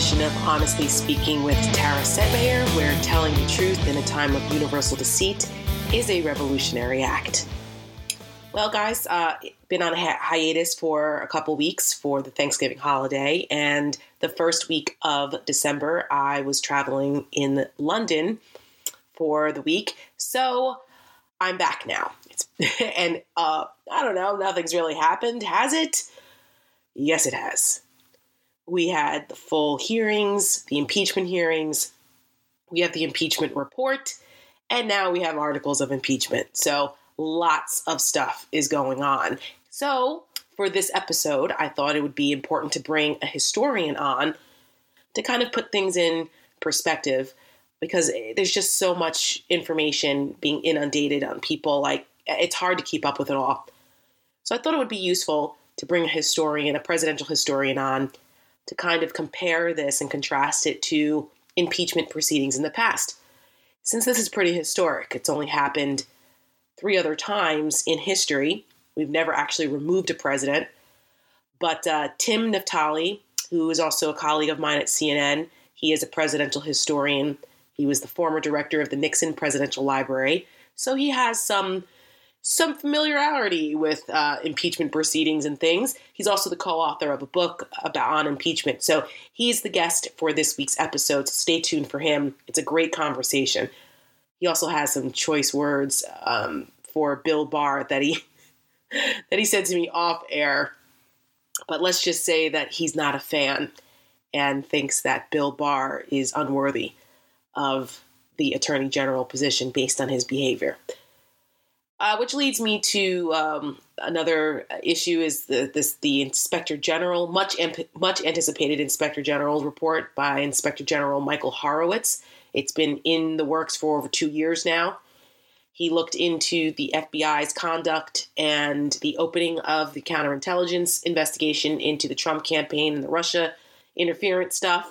edition of Honestly Speaking with Tara Setmayer, where telling the truth in a time of universal deceit is a revolutionary act. Well, guys, been on a hiatus for a couple weeks for the Thanksgiving holiday, and the first week of December, I was traveling in London for the week, so I'm back now. And I don't know, nothing's really happened, has it? Yes, it has. We had the full hearings, the impeachment hearings. We have the impeachment report. And now we have articles of impeachment. So lots of stuff is going on. So for this episode, I thought it would be important to bring a historian on to kind of put things in perspective, because there's just so much information being inundated on people. Like, it's hard to keep up with it all. So I thought it would be useful to bring a historian, a presidential historian on to kind of compare this and contrast it to impeachment proceedings in the past. Since this is pretty historic, it's only happened 3 other times in history. We've never actually removed a president. But Tim Naftali, who is also a colleague of mine at CNN, he is a presidential historian. He was the former director of the Nixon Presidential Library. So he has some familiarity with impeachment proceedings and things. He's also the co-author of a book on impeachment. So he's the guest for this week's episode. So stay tuned for him. It's a great conversation. He also has some choice words for Bill Barr that he said to me off air. But let's just say that he's not a fan and thinks that Bill Barr is unworthy of the Attorney General position based on his behavior. Which leads me to another issue is the Inspector General, much anticipated Inspector General's report by Inspector General Michael Horowitz. It's been in the works for over 2 years now. He looked into the FBI's conduct and the opening of the counterintelligence investigation into the Trump campaign and the Russia interference stuff.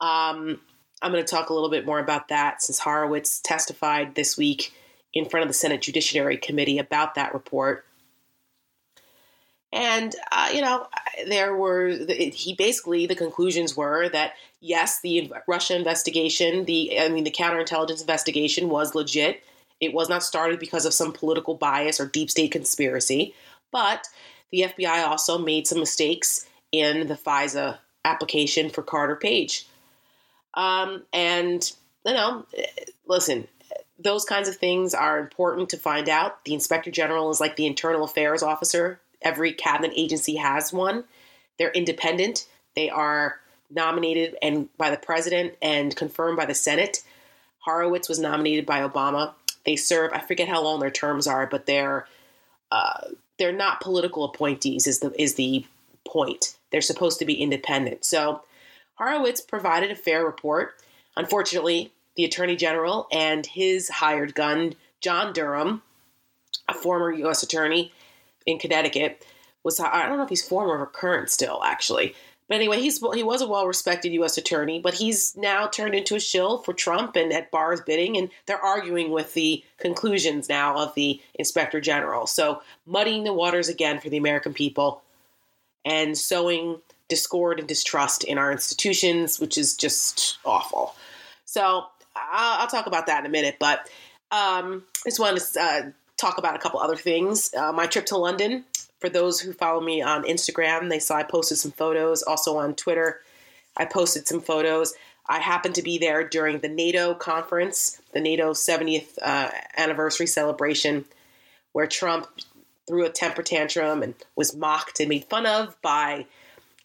I'm going to talk a little bit more about that, since Horowitz testified this week in front of the Senate Judiciary Committee about that report. And, the conclusions were that, yes, the Russia investigation, the counterintelligence investigation was legit. It was not started because of some political bias or deep state conspiracy. But the FBI also made some mistakes in the FISA application for Carter Page. Listen, those kinds of things are important to find out. The Inspector General is like the internal affairs officer. Every cabinet agency has one. They're independent. They are nominated by the president and confirmed by the Senate. Horowitz was nominated by Obama. They serve, I forget how long their terms are, but they're not political appointees is the point. They're supposed to be independent. So Horowitz provided a fair report. Unfortunately, the Attorney General and his hired gun, John Durham, a former U.S. attorney in Connecticut, I don't know if he's former or current still, actually. But anyway, he was a well-respected U.S. attorney, but he's now turned into a shill for Trump and at Barr's bidding, and they're arguing with the conclusions now of the Inspector General. So muddying the waters again for the American people and sowing discord and distrust in our institutions, which is just awful. So I'll talk about that in a minute, but I just wanted to talk about a couple other things. My trip to London, for those who follow me on Instagram, they saw I posted some photos. Also on Twitter, I posted some photos. I happened to be there during the NATO conference, the NATO 70th anniversary celebration, where Trump threw a temper tantrum and was mocked and made fun of by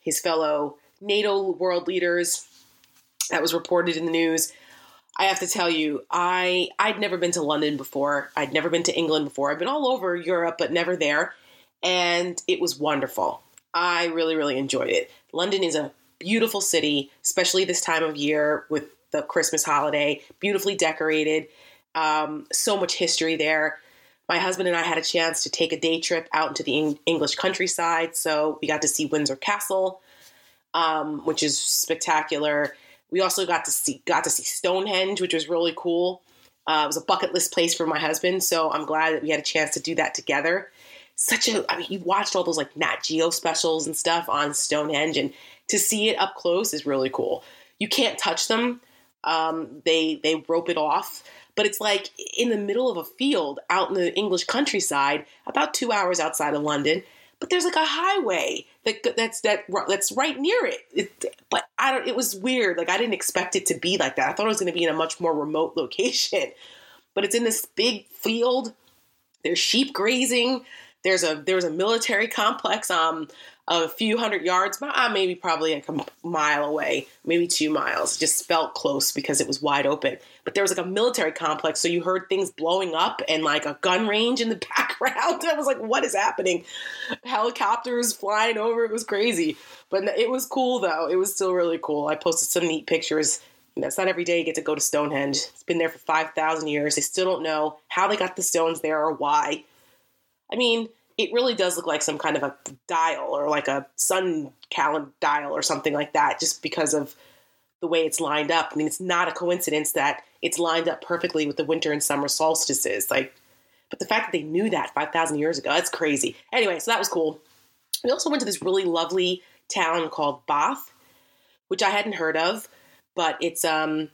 his fellow NATO world leaders. That was reported in the news. I have to tell you, I'd never been to London before. I'd never been to England before. I've been all over Europe, but never there. And it was wonderful. I really, really enjoyed it. London is a beautiful city, especially this time of year with the Christmas holiday. Beautifully decorated. So much history there. My husband and I had a chance to take a day trip out into the English countryside. So we got to see Windsor Castle, which is spectacular. We also got to see Stonehenge, which was really cool. It was a bucket list place for my husband, so I'm glad that we had a chance to do that together. such a, I mean, you watched all those like Nat Geo specials and stuff on Stonehenge, and to see it up close is really cool. You can't touch them. They rope it off, but it's like in the middle of a field out in the English countryside, about 2 hours outside of London. But there's like a highway that's right near it. It was weird. Like I didn't expect it to be like that. I thought it was going to be in a much more remote location, but it's in this big field. There's sheep grazing. There's a military complex a few hundred yards, maybe probably like a mile away, maybe 2 miles. It just felt close because it was wide open. But there was like a military complex, so you heard things blowing up and like a gun range in the background. I was like, what is happening? Helicopters flying over. It was crazy. But it was cool, though. It was still really cool. I posted some neat pictures. You know, it's not every day you get to go to Stonehenge. It's been there for 5,000 years. They still don't know how they got the stones there or why. I mean, it really does look like some kind of a dial or like a sun calendar dial or something like that, just because of the way it's lined up. I mean, it's not a coincidence that it's lined up perfectly with the winter and summer solstices. Like, but the fact that they knew that 5,000 years ago, that's crazy. Anyway, so that was cool. We also went to this really lovely town called Bath, which I hadn't heard of, but it's been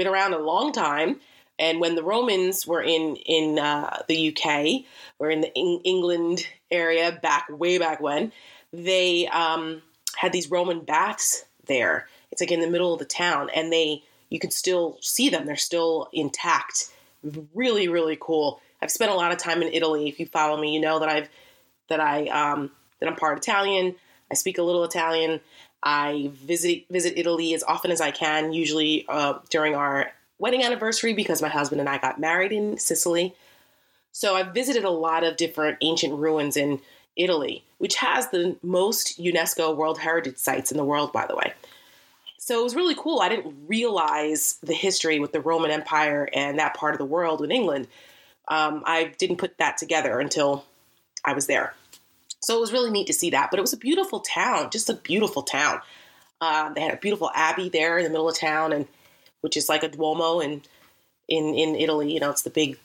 around a long time. And when the Romans were in the UK or in the England area way back when, they had these Roman baths there. It's like in the middle of the town, and you can still see them. They're still intact. Really, really cool. I've spent a lot of time in Italy. If you follow me, you know that I'm part Italian. I speak a little Italian. I visit Italy as often as I can, usually during our wedding anniversary, because my husband and I got married in Sicily. So I've visited a lot of different ancient ruins in Italy, which has the most UNESCO World Heritage Sites in the world, by the way. So it was really cool. I didn't realize the history with the Roman Empire and that part of the world in England. I didn't put that together until I was there. So it was really neat to see that. But it was a beautiful town, just a beautiful town. They had a beautiful abbey there in the middle of town, and which is like a Duomo in Italy. You know, it's a big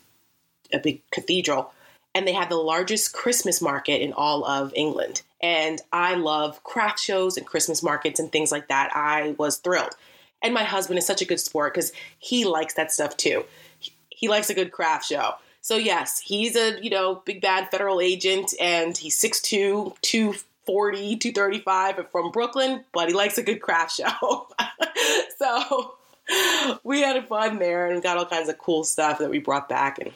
cathedral. And they had the largest Christmas market in all of England. And I love craft shows and Christmas markets and things like that. I was thrilled. And my husband is such a good sport because he likes that stuff too. He likes a good craft show. So yes, he's a, you know, big bad federal agent, and he's 6'2", 240, 235 from Brooklyn, but he likes a good craft show. So we had fun there and got all kinds of cool stuff that we brought back, and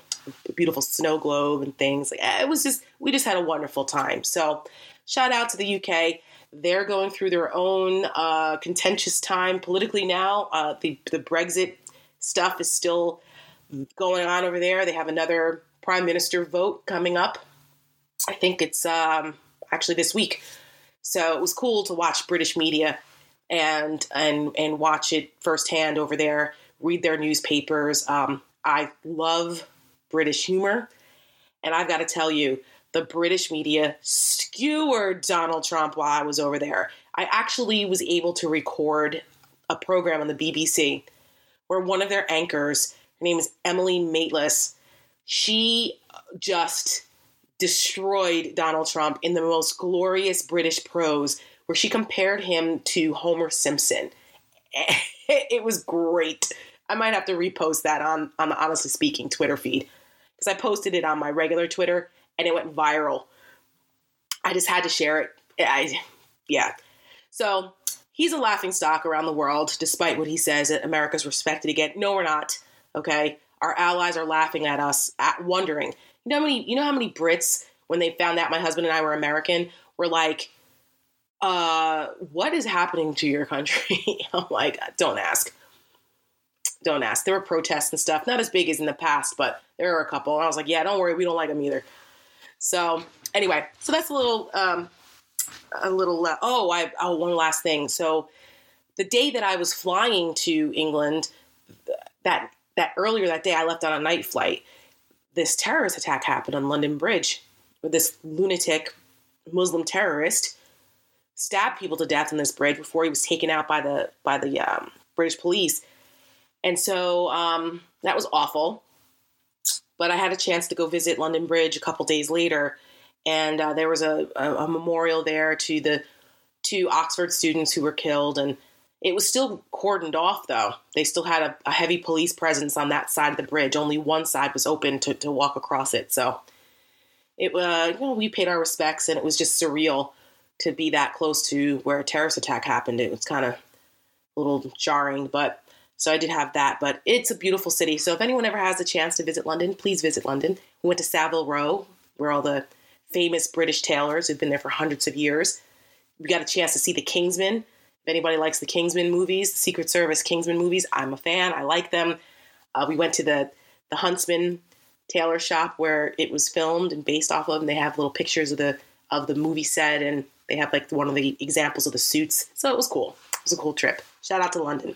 a beautiful snow globe and things. It was just, we just had a wonderful time. So shout out to the UK. They're going through their own contentious time politically now. The Brexit stuff is still going on over there. They have another prime minister vote coming up. I think it's actually this week. So it was cool to watch British media and watch it firsthand over there, read their newspapers. I love British humor. And I've got to tell you, the British media skewered Donald Trump while I was over there. I actually was able to record a program on the BBC where one of their anchors, her name is Emily Maitlis, she just destroyed Donald Trump in the most glorious British prose, where she compared him to Homer Simpson. It was great. I might have to repost that on the Honestly Speaking Twitter feed, because I posted it on my regular Twitter and it went viral. I just had to share it. So he's a laughingstock around the world, despite what he says that America's respected again. No, we're not. Okay. Our allies are laughing at us, wondering, you know how many Brits, when they found out my husband and I were American, were like, what is happening to your country? I'm like, don't ask. Don't ask. There were protests and stuff. Not as big as in the past, but there were a couple. And I was like, yeah, don't worry. We don't like them either. So anyway, so that's one last thing. So the day that I was flying to England, that earlier that day, I left on a night flight. This terrorist attack happened on London Bridge, with this lunatic Muslim terrorist stabbed people to death on this bridge before he was taken out by the British police. And so that was awful. But I had a chance to go visit London Bridge a couple days later, And there was a memorial there to the two Oxford students who were killed. And it was still cordoned off, though. They still had a heavy police presence on that side of the bridge. Only one side was open to walk across it. So it, we paid our respects, and it was just surreal to be that close to where a terrorist attack happened. It was kind of a little jarring, but so I did have that. But it's a beautiful city. So if anyone ever has a chance to visit London, please visit London. We went to Savile Row, where all the famous British tailors who've been there for hundreds of years. We got a chance to see the Kingsman. If anybody likes the Kingsman movies, the Secret Service Kingsman movies, I'm a fan. I like them. We went to the Huntsman tailor shop where it was filmed and based off of, and they have little pictures of the movie set, and they have like one of the examples of the suits. So it was cool. It was a cool trip. Shout out to London.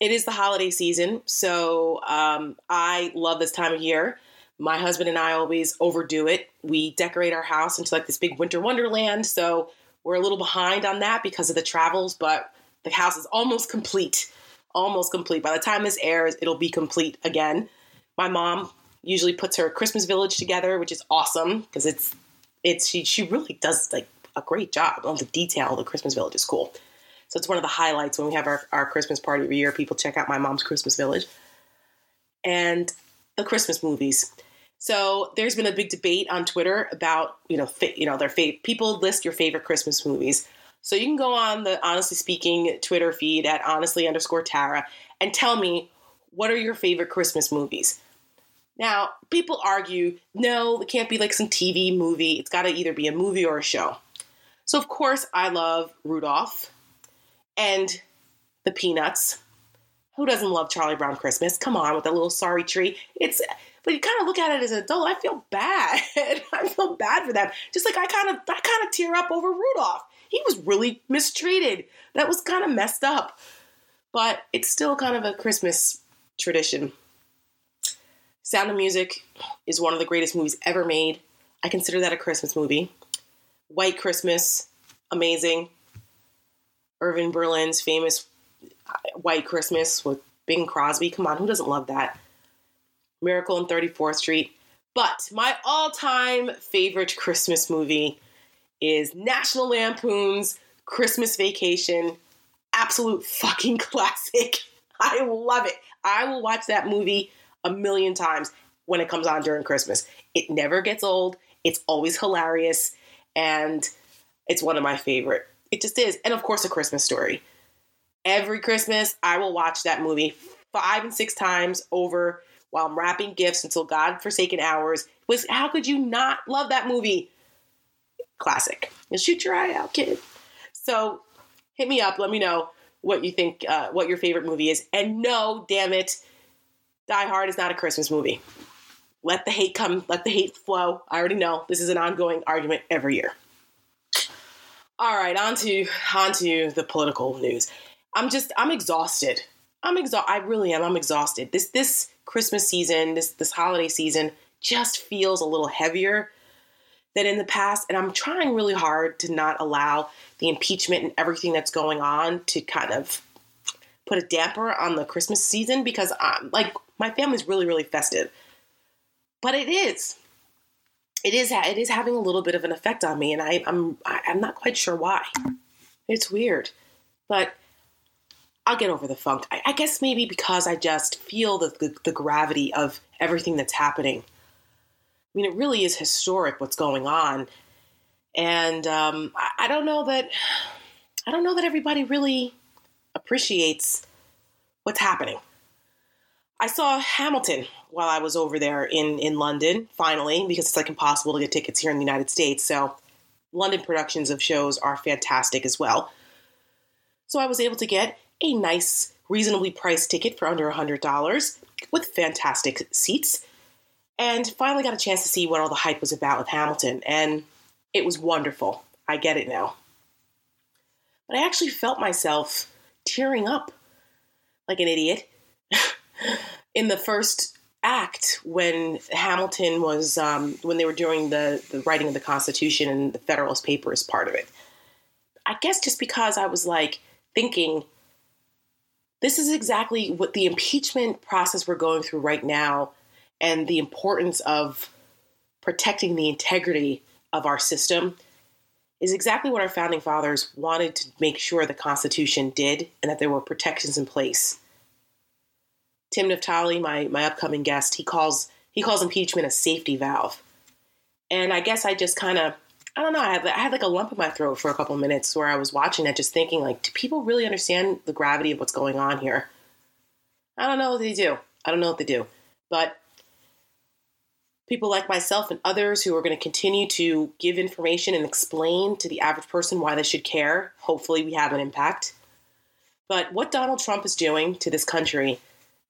It is the holiday season, so I love this time of year. My husband and I always overdo it. We decorate our house into like this big winter wonderland. So we're a little behind on that because of the travels, but the house is almost complete. By the time this airs, it'll be complete again. My mom usually puts her Christmas village together, which is awesome because she really does like a great job on the detail. The Christmas village is cool. So it's one of the highlights when we have our Christmas party every year. People check out my mom's Christmas village. And the Christmas movies. So there's been a big debate on Twitter about, people list your favorite Christmas movies. So you can go on the Honestly Speaking Twitter feed at honestly_Tara and tell me, what are your favorite Christmas movies? Now, people argue, no, it can't be like some TV movie. It's got to either be a movie or a show. So of course I love Rudolph and the Peanuts. Who doesn't love Charlie Brown Christmas? Come on, with that little sorry tree. But you kind of look at it as an adult. I feel bad. I feel bad for them. Just like I kind of tear up over Rudolph. He was really mistreated. That was kind of messed up. But it's still kind of a Christmas tradition. Sound of Music is one of the greatest movies ever made. I consider that a Christmas movie. White Christmas, amazing. Irving Berlin's famous White Christmas with Bing Crosby. Come on, who doesn't love that? Miracle on 34th Street. But my all-time favorite Christmas movie is National Lampoon's Christmas Vacation. Absolute fucking classic. I love it. I will watch that movie a million times when it comes on during Christmas. It never gets old. It's always hilarious. And it's one of my favorite. It just is. And of course, A Christmas Story. Every Christmas, I will watch that movie 5 and 6 times over while I'm wrapping gifts until godforsaken hours. How could you not love that movie? Classic. You'll shoot your eye out, kid. So hit me up. Let me know what you think, what your favorite movie is. And no, damn it, Die Hard is not a Christmas movie. Let the hate come. Let the hate flow. I already know. This is an ongoing argument every year. All right, on to the political news. I'm exhausted. I really am. I'm exhausted. This Christmas season, this holiday season just feels a little heavier than in the past. And I'm trying really hard to not allow the impeachment and everything that's going on to kind of put a damper on the Christmas season because my family's really, really festive, but it is having a little bit of an effect on me. And I'm not quite sure why. It's weird, but I'll get over the funk. I guess maybe because I just feel the gravity of everything that's happening. I mean, it really is historic what's going on. And I don't know that everybody really appreciates what's happening. I saw Hamilton while I was over there in London, finally, because it's like impossible to get tickets here in the United States. So London productions of shows are fantastic as well. So I was able to get a nice, reasonably priced ticket for under $100 with fantastic seats. And finally got a chance to see what all the hype was about with Hamilton. And it was wonderful. I get it now. But I actually felt myself tearing up like an idiot in the first act when Hamilton was, when they were doing the writing of the Constitution and the Federalist Papers part of it. I guess just because I was like thinking, this is exactly what the impeachment process we're going through right now and the importance of protecting the integrity of our system is exactly what our founding fathers wanted to make sure the Constitution did, and that there were protections in place. Tim Naftali, my upcoming guest, he calls impeachment a safety valve. And I guess I just kind of, I don't know, I had like a lump in my throat for a couple minutes where I was watching that just thinking, like, do people really understand the gravity of what's going on here? I don't know what they do. But people like myself and others who are going to continue to give information and explain to the average person why they should care. Hopefully we have an impact. But what Donald Trump is doing to this country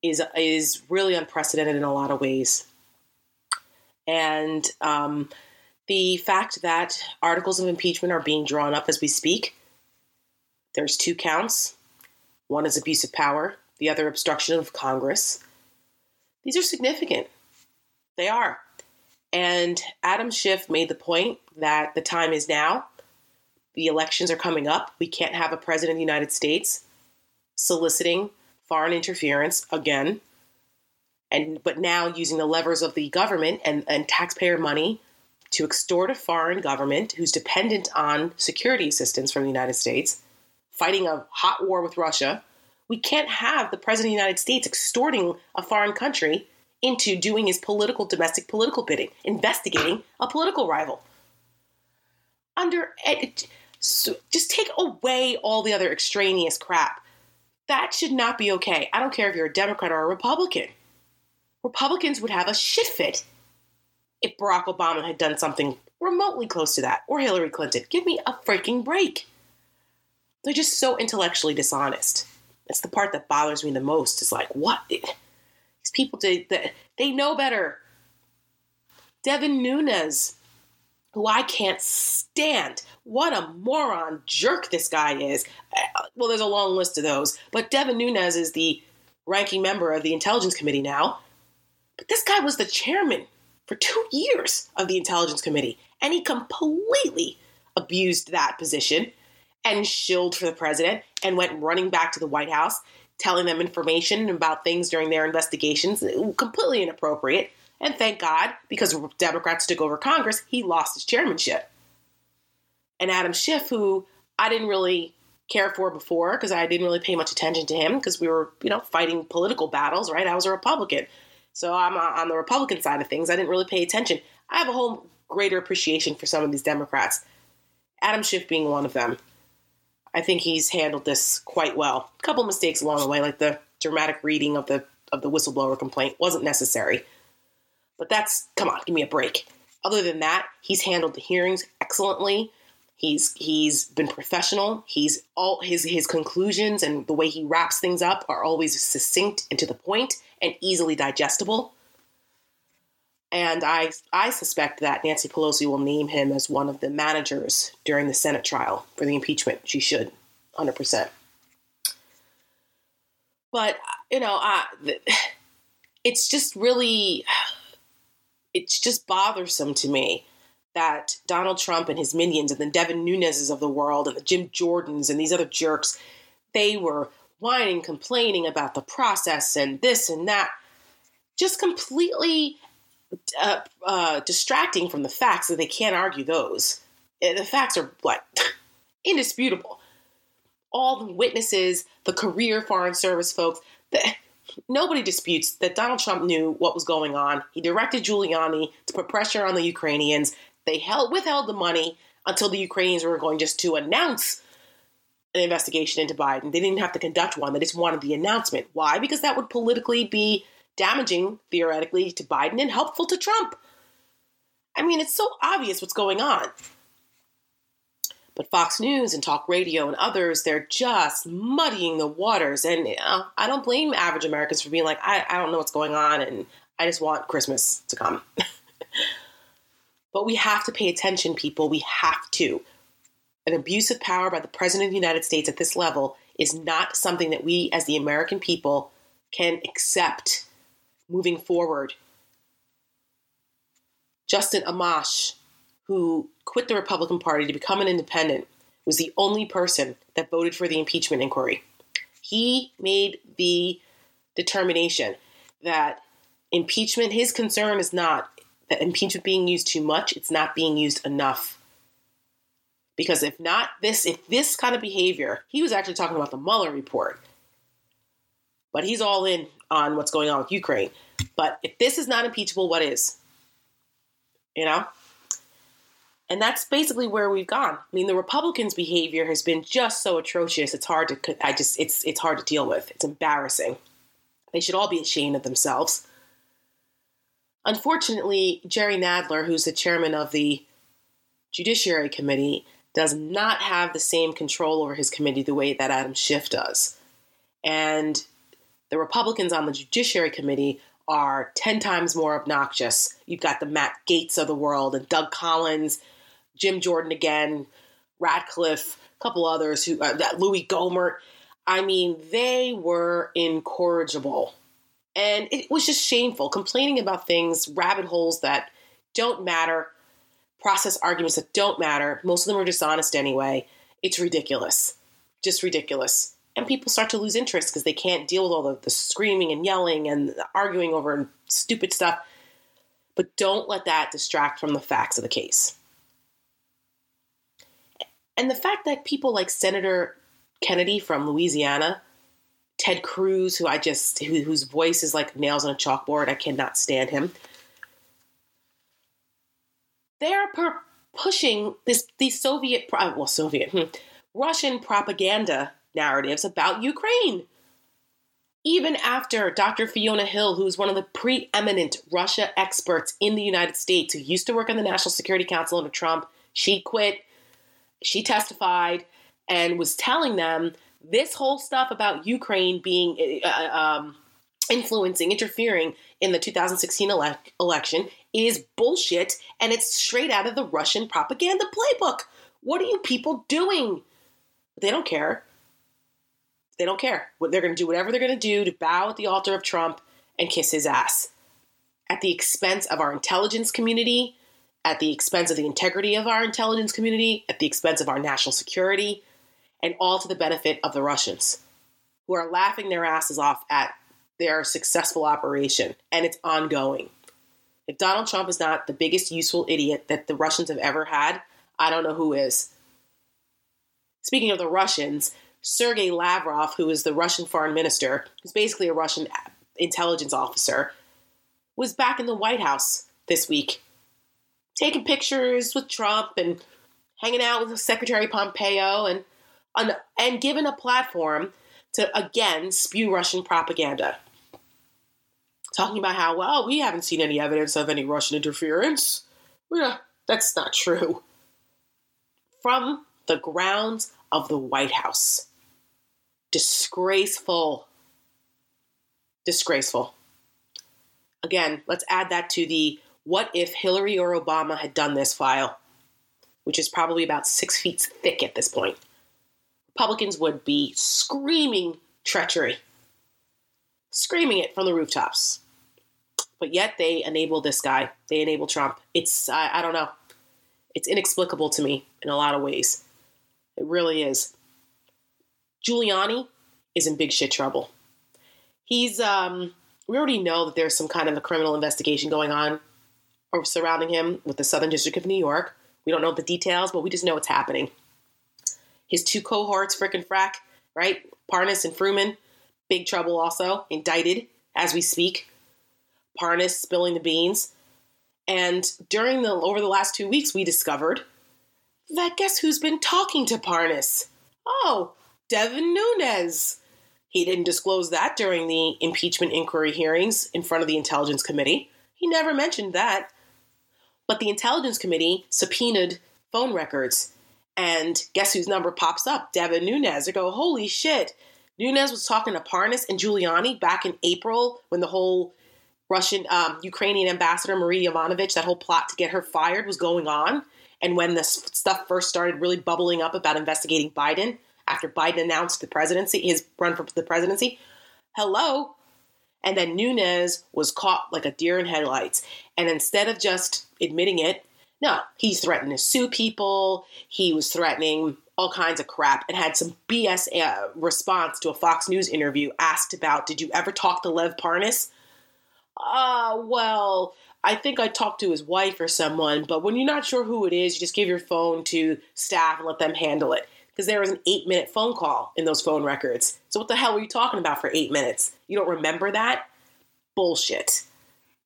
is really unprecedented in a lot of ways. And the fact that articles of impeachment are being drawn up as we speak, there's two counts. One is abuse of power, the other obstruction of Congress. These are significant. They are. And Adam Schiff made the point that the time is now. The elections are coming up. We can't have a president of the United States soliciting foreign interference again, but now using the levers of the government and taxpayer money to extort a foreign government who's dependent on security assistance from the United States, fighting a hot war with Russia. We can't have the president of the United States extorting a foreign country into doing his domestic political bidding, investigating a political rival. Just take away all the other extraneous crap. That should not be okay. I don't care if you're a Democrat or a Republican. Republicans would have a shit fit if Barack Obama had done something remotely close to that, or Hillary Clinton. Give me a freaking break. They're just so intellectually dishonest. That's the part that bothers me the most. It's like, what? These people, they know better. Devin Nunes, who I can't stand. What a moron jerk this guy is. Well, there's a long list of those. But Devin Nunes is the ranking member of the Intelligence Committee now. But this guy was the chairman for 2 years of the Intelligence Committee. And he completely abused that position and shilled for the president and went running back to the White House telling them information about things during their investigations, completely inappropriate. And thank God, because Democrats took over Congress, he lost his chairmanship. And Adam Schiff, who I didn't really care for before because I didn't really pay much attention to him because we were, fighting political battles, right? I was a Republican. So I'm on the Republican side of things. I didn't really pay attention. I have a whole greater appreciation for some of these Democrats, Adam Schiff being one of them. I think he's handled this quite well. A couple mistakes along the way, like the dramatic reading of the whistleblower complaint wasn't necessary. But come on, give me a break. Other than that, he's handled the hearings excellently. He's been professional. He's all his conclusions and the way he wraps things up are always succinct and to the point and easily digestible. And I suspect that Nancy Pelosi will name him as one of the managers during the Senate trial for the impeachment. She should, 100%. But, it's just bothersome to me that Donald Trump and his minions and the Devin Nuneses of the world and the Jim Jordans and these other jerks, they were whining, complaining about the process and this and that, just completely distracting from the facts that they can't argue those. The facts are like indisputable. All the witnesses, the career Foreign Service folks, nobody disputes that Donald Trump knew what was going on. He directed Giuliani to put pressure on the Ukrainians. They withheld the money until the Ukrainians were going just to announce an investigation into Biden. They didn't have to conduct one. They just wanted the announcement. Why? Because that would politically be damaging, theoretically, to Biden and helpful to Trump. I mean, it's so obvious what's going on. But Fox News and talk radio and others, they're just muddying the waters. And I don't blame average Americans for being like, I don't know what's going on and I just want Christmas to come. But we have to pay attention, people. We have to. An abuse of power by the president of the United States at this level is not something that we as the American people can accept moving forward. Justin Amash, who quit the Republican Party to become an independent, was the only person that voted for the impeachment inquiry. He made the determination that impeachment, his concern is not impeachment being used too much. It's not being used enough. Because if not this, if this kind of behavior, he was actually talking about the Mueller report, but he's all in on what's going on with Ukraine. But if this is not impeachable, what is? You know? And that's basically where we've gone. I mean, the Republicans' behavior has been just so atrocious. It's hard to, it's hard to deal with. It's embarrassing. They should all be ashamed of themselves. Unfortunately, Jerry Nadler, who's the chairman of the Judiciary Committee, does not have the same control over his committee the way that Adam Schiff does. And the Republicans on the Judiciary Committee are 10 times more obnoxious. You've got the Matt Gaetz of the world and Doug Collins, Jim Jordan again, Radcliffe, a couple others, who Louis Gohmert. I mean, they were incorrigible. And it was just shameful, complaining about things, rabbit holes that don't matter, process arguments that don't matter. Most of them are dishonest anyway. It's ridiculous. Just ridiculous. And people start to lose interest because they can't deal with all the screaming and yelling and the arguing over stupid stuff. But don't let that distract from the facts of the case. And the fact that people like Senator Kennedy from Louisiana, Ted Cruz, whose voice is like nails on a chalkboard. I cannot stand him. They are pushing these Russian propaganda narratives about Ukraine. Even after Dr. Fiona Hill, who's one of the preeminent Russia experts in the United States, who used to work on the National Security Council under Trump, she quit. She testified and was telling them this whole stuff about Ukraine being interfering in the 2016 election is bullshit, and it's straight out of the Russian propaganda playbook. What are you people doing? They don't care. They don't care. They're going to do whatever they're going to do to bow at the altar of Trump and kiss his ass at the expense of our intelligence community, at the expense of the integrity of our intelligence community, at the expense of our national security, and all to the benefit of the Russians, who are laughing their asses off at their successful operation, and it's ongoing. If Donald Trump is not the biggest useful idiot that the Russians have ever had, I don't know who is. Speaking of the Russians, Sergei Lavrov, who is the Russian foreign minister, who's basically a Russian intelligence officer, was back in the White House this week, taking pictures with Trump and hanging out with Secretary Pompeo, and given a platform to, again, spew Russian propaganda. Talking about how, well, we haven't seen any evidence of any Russian interference. That's not true. From the grounds of the White House. Disgraceful. Disgraceful. Again, let's add that to the what if Hillary or Obama had done this file, which is probably about 6 feet thick at this point. Republicans would be screaming treachery, screaming it from the rooftops. But yet they enable this guy. They enable Trump. It's, I don't know. It's inexplicable to me in a lot of ways. It really is. Giuliani is in big shit trouble. He's, we already know that there's some kind of a criminal investigation going on or surrounding him with the Southern District of New York. We don't know the details, but we just know it's happening. His two cohorts, frickin' frack, right? Parnas and Fruman, big trouble also, indicted as we speak. Parnas spilling the beans. And over the last 2 weeks, we discovered that guess who's been talking to Parnas? Oh, Devin Nunes. He didn't disclose that during the impeachment inquiry hearings in front of the Intelligence Committee. He never mentioned that. But the Intelligence Committee subpoenaed phone records. And guess whose number pops up? Devin Nunes. They go, holy shit. Nunes was talking to Parnas and Giuliani back in April when the whole Russian, Ukrainian ambassador, Marie Yovanovitch, that whole plot to get her fired was going on. And when this stuff first started really bubbling up about investigating Biden, after Biden announced the presidency, his run for the presidency, hello. And then Nunes was caught like a deer in headlights. And instead of just admitting it, no, he's threatening to sue people. He was threatening all kinds of crap and had some BS response to a Fox News interview asked about, did you ever talk to Lev Parnas? Well, I think I talked to his wife or someone, but when you're not sure who it is, you just give your phone to staff and let them handle it. Because there was an 8-minute phone call in those phone records. So what the hell were you talking about for 8 minutes? You don't remember that? Bullshit.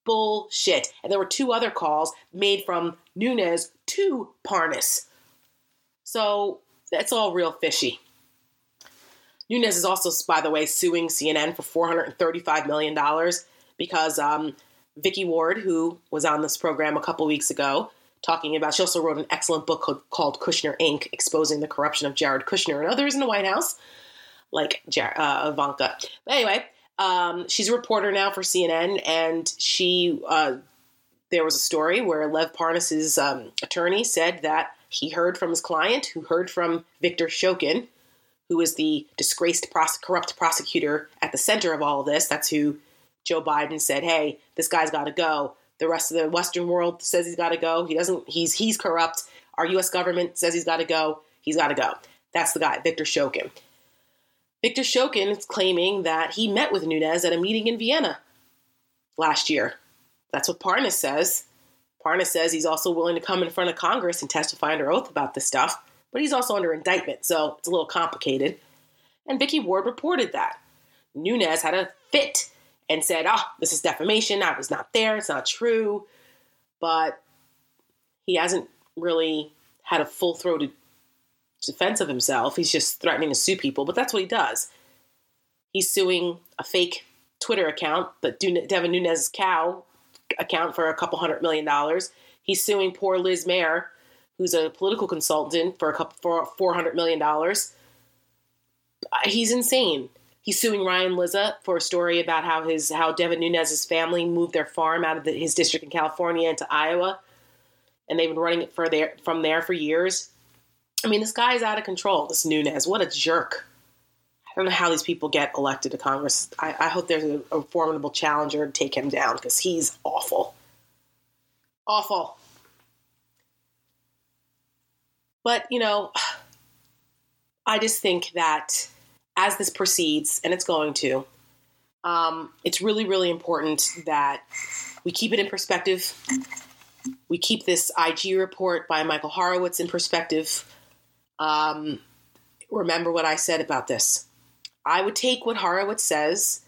Bullshit. And there were two other calls made from Nunes to Parnas. So that's all real fishy. Nunes is also, by the way, suing CNN for $435 million because Vicky Ward, who was on this program a couple weeks ago, talking about, she also wrote an excellent book called Kushner Inc., exposing the corruption of Jared Kushner and others in the White House, like Ivanka. But anyway, she's a reporter now for CNN, and she there was a story where Lev Parnas' attorney said that he heard from his client, who heard from Victor Shokin, who is the disgraced corrupt prosecutor at the center of all of this. That's who Joe Biden said, hey, this guy's got to go. The rest of the Western world says he's got to go. He doesn't. He's corrupt. Our U.S. government says he's got to go. He's got to go. That's the guy, Victor Shokin. Victor Shokin is claiming that he met with Nunes at a meeting in Vienna last year. That's what Parnas says. Parnas says he's also willing to come in front of Congress and testify under oath about this stuff, but he's also under indictment, so it's a little complicated. And Vicky Ward reported that. Nunes had a fit and said, oh, this is defamation. I was not there. It's not true. But he hasn't really had a full-throated defense of himself. He's just threatening to sue people, but that's what he does. He's suing a fake Twitter account, but Devin Nunes' cow account for $200 million. He's suing poor Liz Mayer, who's a political consultant, for $400 million. He's insane. He's suing Ryan Lizza for a story about how Devin Nunes' family moved their farm out of his district in California into Iowa, and they've been running it from there for years. I mean, this guy is out of control, this Nunes. What a jerk. I don't know how these people get elected to Congress. I hope there's a formidable challenger to take him down, because he's awful. Awful. But, you know, I just think that as this proceeds, and it's going to, it's really, really important that we keep it in perspective. We keep this IG report by Michael Horowitz in perspective. Remember what I said about this. I would take what Horowitz says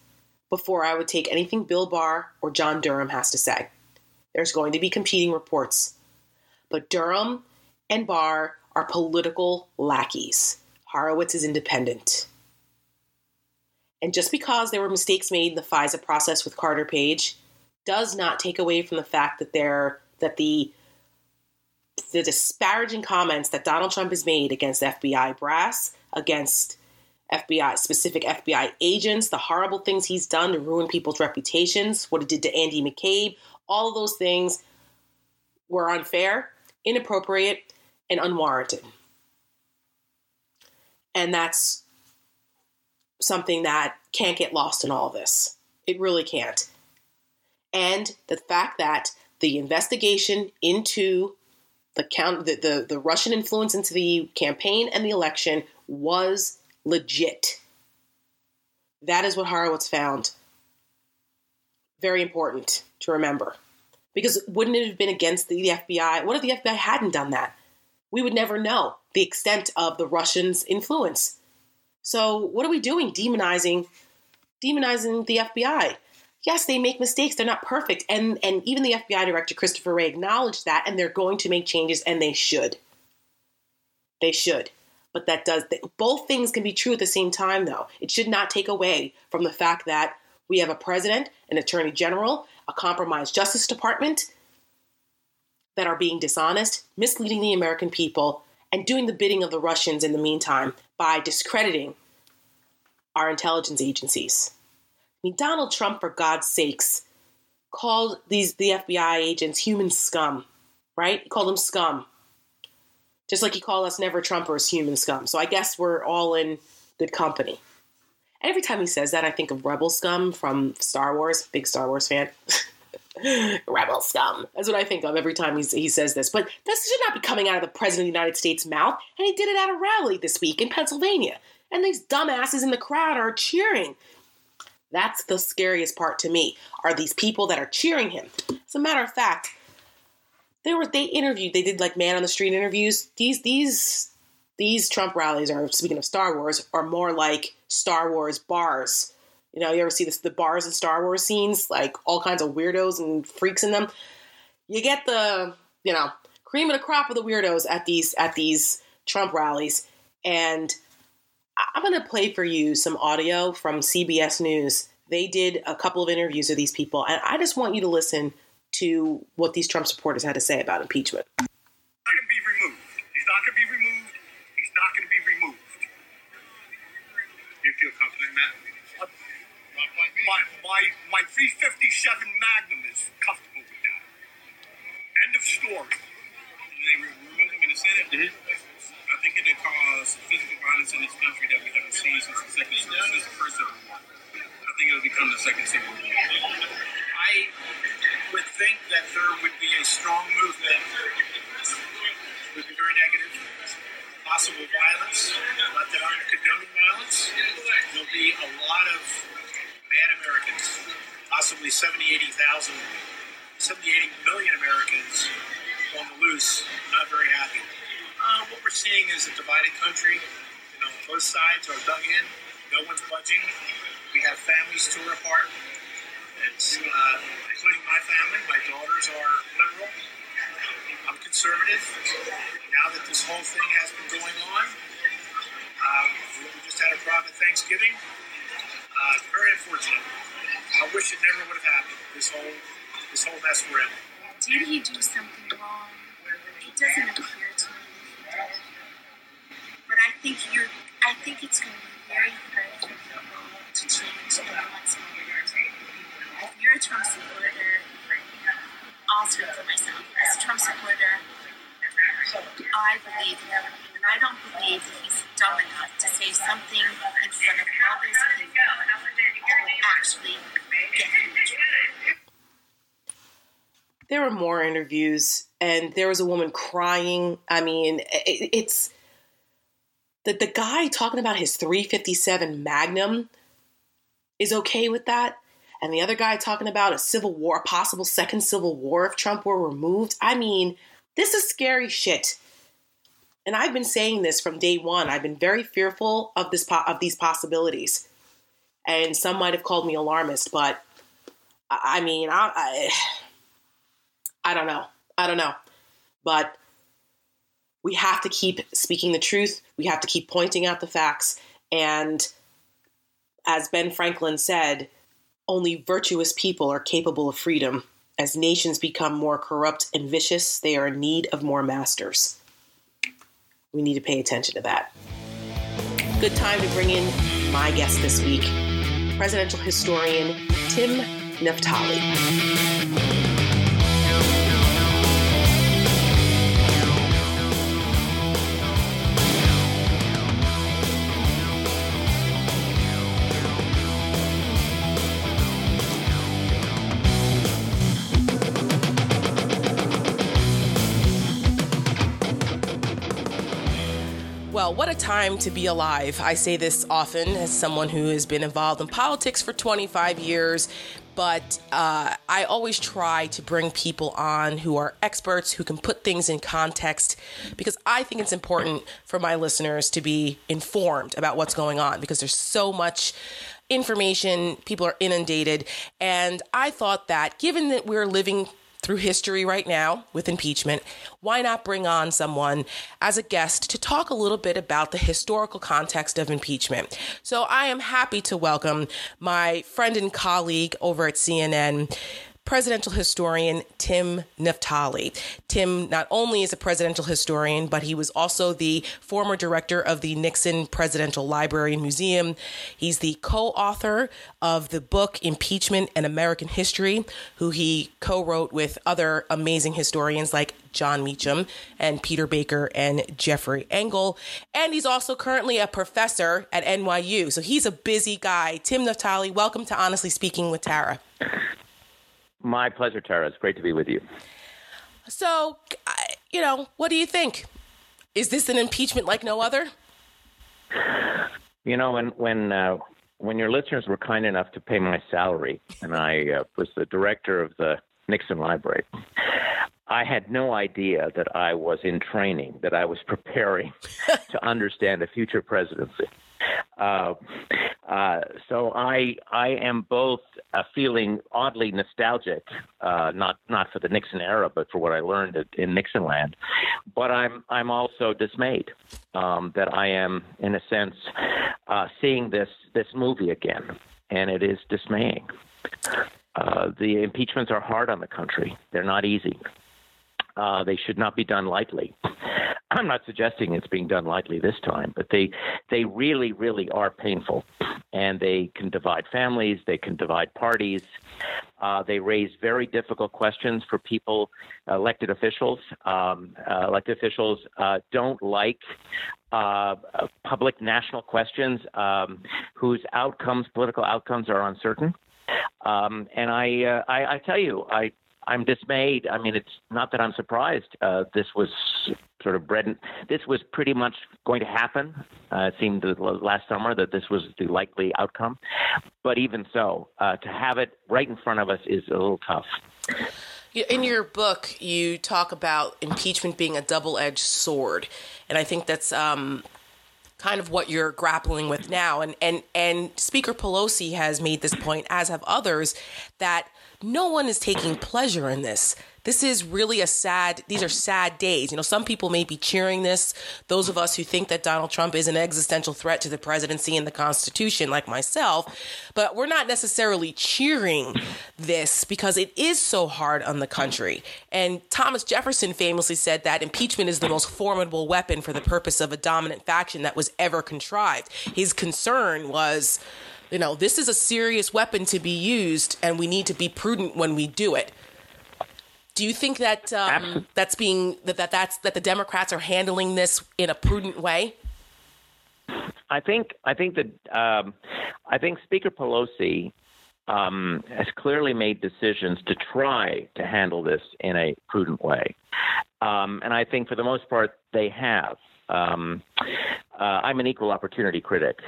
before I would take anything Bill Barr or John Durham has to say. There's going to be competing reports. But Durham and Barr are political lackeys. Horowitz is independent. And just because there were mistakes made in the FISA process with Carter Page does not take away from the fact that the disparaging comments that Donald Trump has made against FBI brass, against specific FBI agents, the horrible things he's done to ruin people's reputations, what it did to Andy McCabe, all of those things were unfair, inappropriate, and unwarranted. And that's something that can't get lost in all this. It really can't. And the fact that the investigation into the Russian influence into the campaign and the election was legit. That is what Horowitz found. Very important to remember. Because wouldn't it have been against the FBI? What if the FBI hadn't done that? We would never know the extent of the Russians' influence. So what are we doing demonizing the FBI? Yes, they make mistakes. They're not perfect. And even the FBI director, Christopher Wray, acknowledged that, and they're going to make changes, and they should. They should. But both things can be true at the same time, though. It should not take away from the fact that we have a president, an attorney general, a compromised Justice Department that are being dishonest, misleading the American people, and doing the bidding of the Russians in the meantime by discrediting our intelligence agencies. I mean, Donald Trump, for God's sakes, called the FBI agents human scum, right? He called them scum. Just like he called us never Trumpers human scum. So I guess we're all in good company. And every time he says that, I think of Rebel Scum from Star Wars. Big Star Wars fan. Rebel scum. That's what I think of every time he says this. But this should not be coming out of the President of the United States' mouth. And he did it at a rally this week in Pennsylvania. And these dumbasses in the crowd are cheering. That's the scariest part to me, are these people that are cheering him. As a matter of fact, they did like man on the street interviews. These Trump rallies are, speaking of Star Wars, are more like Star Wars bars. You know, you ever see this, the bars in Star Wars scenes, like all kinds of weirdos and freaks in them. You get the, you know, cream of the crop of the weirdos at these Trump rallies. And I'm going to play for you some audio from CBS News. They did a couple of interviews with these people, and I just want you to listen to what these Trump supporters had to say about impeachment. He's not going to be removed. Do you feel confident in that? My 357 Magnum is comfortable with that. End of story. Did they remove him in the Senate? Mm-hmm. I think it would cause physical violence in this country that we haven't seen since the Second Civil War. Since the First Civil War. I think it will become the Second Civil War. I would think that there would be a strong movement. It would be very negative. Possible violence, but that aren't condoning violence. There'll be a lot of mad Americans, possibly 70, 80 million Americans on the loose, not very happy. What we're seeing is a divided country. You know, both sides are dug in. No one's budging. We have families tore apart. It's including my family. My daughters are liberal. I'm conservative. Now that this whole thing has been going on, we just had a private Thanksgiving. Very unfortunate. I wish it never would have happened. This whole mess we're in. Did he do something wrong? It doesn't appear to me. But I think it's going to be very hard for people to change the once more. If you're a Trump supporter, I'll speak for myself. As a Trump supporter, I believe him, and I don't believe he's dumb enough to say something in front of all these people that will actually get him in trouble. There were more interviews, and there was a woman crying. I mean, it's that the guy talking about his 357 Magnum is okay with that, and the other guy talking about a civil war, a possible second civil war if Trump were removed. I mean, this is scary shit. And I've been saying this from day one. I've been very fearful of these possibilities, and some might have called me alarmist, but I mean, I don't know. I don't know. But we have to keep speaking the truth. We have to keep pointing out the facts. And as Ben Franklin said, only virtuous people are capable of freedom. As nations become more corrupt and vicious, they are in need of more masters. We need to pay attention to that. Good time to bring in my guest this week, presidential historian Tim Naftali. Well, what a time to be alive. I say this often as someone who has been involved in politics for 25 years, but I always try to bring people on who are experts, who can put things in context, because I think it's important for my listeners to be informed about what's going on, because there's so much information, people are inundated. And I thought that given that we're living through history right now with impeachment, why not bring on someone as a guest to talk a little bit about the historical context of impeachment? So I am happy to welcome my friend and colleague over at CNN, presidential historian Tim Naftali. Tim not only is a presidential historian, but he was also the former director of the Nixon Presidential Library and Museum. He's the co-author of the book Impeachment and American History, who he co-wrote with other amazing historians like John Meacham and Peter Baker and Jeffrey Engel. And he's also currently a professor at NYU. So he's a busy guy. Tim Naftali, welcome to Honestly Speaking with Tara. My pleasure, Tara. It's great to be with you. So, you know, what do you think? Is this an impeachment like no other? You know, when your listeners were kind enough to pay my salary, and I was the director of the Nixon Library. I had no idea that I was in training, that I was preparing to understand a future presidency. So I am both feeling oddly nostalgic, not for the Nixon era, but for what I learned in Nixon land. But I'm also dismayed that I am, in a sense, seeing this movie again, and it is dismaying. The impeachments are hard on the country; they're not easy. They should not be done lightly. I'm not suggesting it's being done lightly this time, but they really, really are painful. And they can divide families. They can divide parties. They raise very difficult questions for people. Elected officials, don't like public national questions whose outcomes, political outcomes, are uncertain. And I tell you, I'm dismayed. I mean, it's not that I'm surprised. This was sort of this was pretty much going to happen. It seemed last summer that this was the likely outcome. But even so, to have it right in front of us is a little tough. In your book, you talk about impeachment being a double-edged sword. And I think that's kind of what you're grappling with now. And Speaker Pelosi has made this point, as have others, that no one is taking pleasure in this. This is really these are sad days. You know, some people may be cheering this. Those of us who think that Donald Trump is an existential threat to the presidency and the Constitution, like myself, but we're not necessarily cheering this because it is so hard on the country. And Thomas Jefferson famously said that impeachment is the most formidable weapon for the purpose of a dominant faction that was ever contrived. His concern was, you know, this is a serious weapon to be used, and we need to be prudent when we do it. Do you think that that the Democrats are handling this in a prudent way? I think Speaker Pelosi has clearly made decisions to try to handle this in a prudent way, and I think for the most part they have. I'm an equal opportunity critic.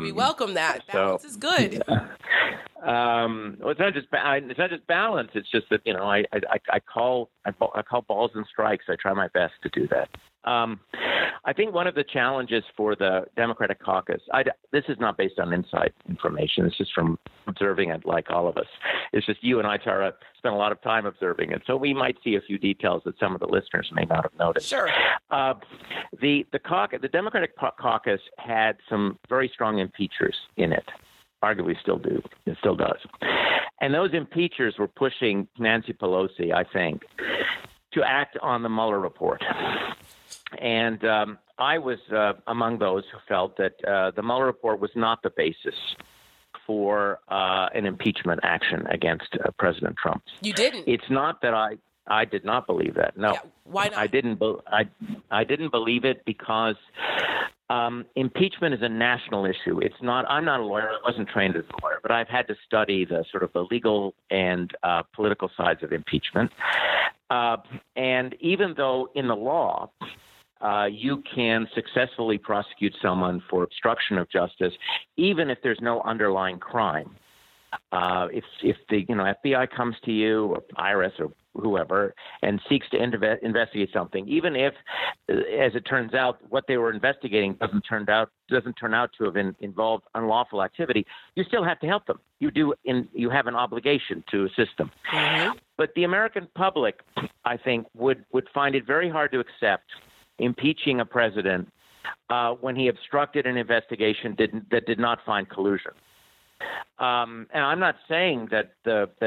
We welcome that. Balance is good. It's not just balance. It's just that, you know, I call balls and strikes. I try my best to do that. I think one of the challenges for the Democratic caucus, this is not based on inside information. It's just from observing it, like all of us. It's just you and I, Tara, spent a lot of time observing it. So we might see a few details that some of the listeners may not have noticed. Sure. The Democratic caucus had some very strong impeachers in it. Arguably still do. It still does. And those impeachers were pushing Nancy Pelosi, I think, to act on the Mueller report. And I was among those who felt that the Mueller report was not the basis for an impeachment action against President Trump. You didn't. It's not that I did not believe that. No. Yeah, why not? I didn't believe it because impeachment is a national issue. It's not. I'm not a lawyer. I wasn't trained as a lawyer, but I've had to study the sort of the legal and political sides of impeachment. And even though in the law, you can successfully prosecute someone for obstruction of justice, even if there's no underlying crime. If the FBI comes to you or IRS or whoever and seeks to investigate something, even if, as it turns out, what they were investigating doesn't turn out to have involved unlawful activity, you still have to help them. You have an obligation to assist them. Mm-hmm. But the American public, I think, would find it very hard to accept impeaching a president when he obstructed an investigation that did not find collusion. And I'm not saying that that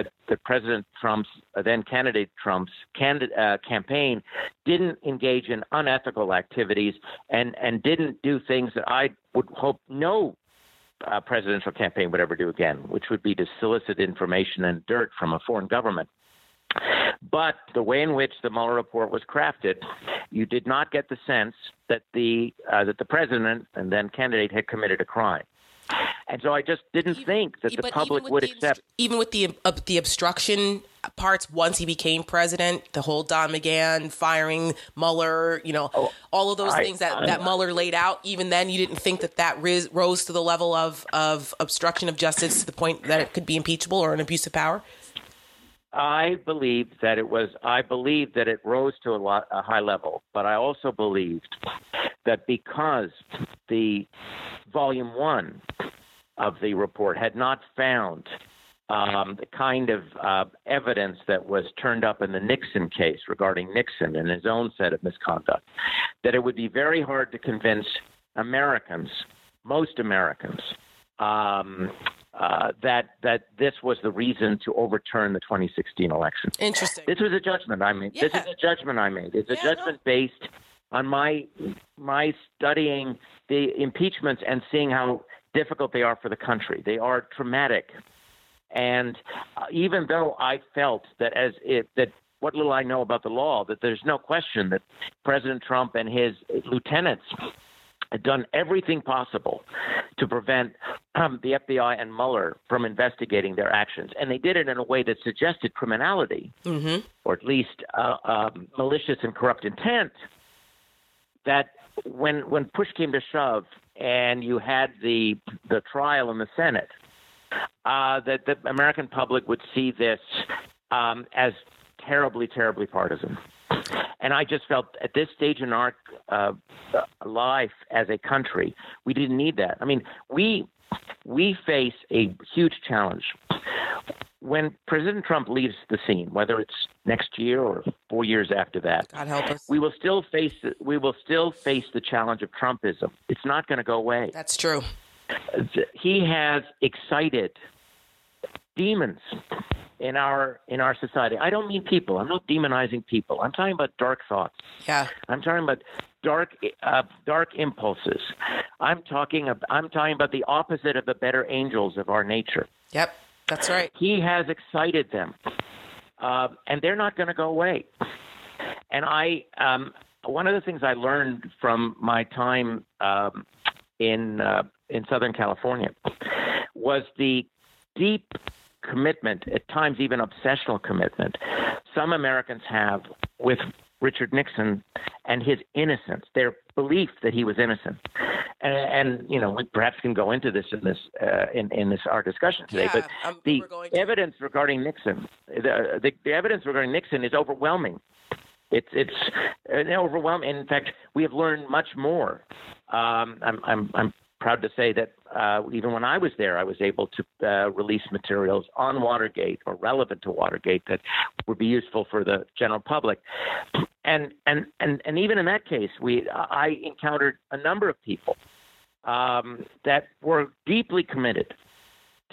President Trump's, then candidate Trump's campaign didn't engage in unethical activities and didn't do things that I would hope no presidential campaign would ever do again, which would be to solicit information and dirt from a foreign government. But the way in which the Mueller report was crafted, you did not get the sense that the president and then candidate had committed a crime. And so I just didn't think that the public would accept. Even with the obstruction parts, once he became president, the whole Don McGahn firing Mueller, all of those things that Mueller laid out, even then you didn't think that rose to the level of obstruction of justice to the point that it could be impeachable or an abuse of power? I believe that it rose to a high level, but I also believed that because the volume one of the report had not found the kind of evidence that was turned up in the Nixon case regarding Nixon and his own set of misconduct, that it would be very hard to convince Americans, most Americans, that this was the reason to overturn the 2016 election. Interesting. This was a judgment I made. Yeah. This is a judgment I made. It's a judgment based on my studying the impeachments and seeing how difficult they are for the country. They are traumatic. And even though I felt that what little I know about the law, that there's no question that President Trump and his lieutenants had done everything possible to prevent the FBI and Mueller from investigating their actions. And they did it in a way that suggested criminality, or at least malicious and corrupt intent, that when push came to shove and you had the trial in the Senate, that the American public would see this as terribly, terribly partisan. And I just felt at this stage in our life as a country, we didn't need that. I mean, we face a huge challenge. When President Trump leaves the scene, whether it's next year or 4 years after that, God help us, we will still face the challenge of Trumpism. It's not going to go away. That's true. He has excited demons in our society. I don't mean people. I'm not demonizing people. I'm talking about dark thoughts. Yeah. I'm talking about dark impulses. I'm talking about the opposite of the better angels of our nature. Yep, that's right. He has excited them, and they're not going to go away. And one of the things I learned from my time in Southern California was the deep commitment, at times even obsessional commitment, some Americans have with Richard Nixon and his innocence, their belief that he was innocent. And you know, we perhaps can go into this in our discussion today, yeah, but the evidence regarding Nixon is overwhelming. It's overwhelming. In fact, we have learned much more. I'm proud to say that even when I was there, I was able to release materials on Watergate or relevant to Watergate that would be useful for the general public. And even in that case, I encountered a number of people that were deeply committed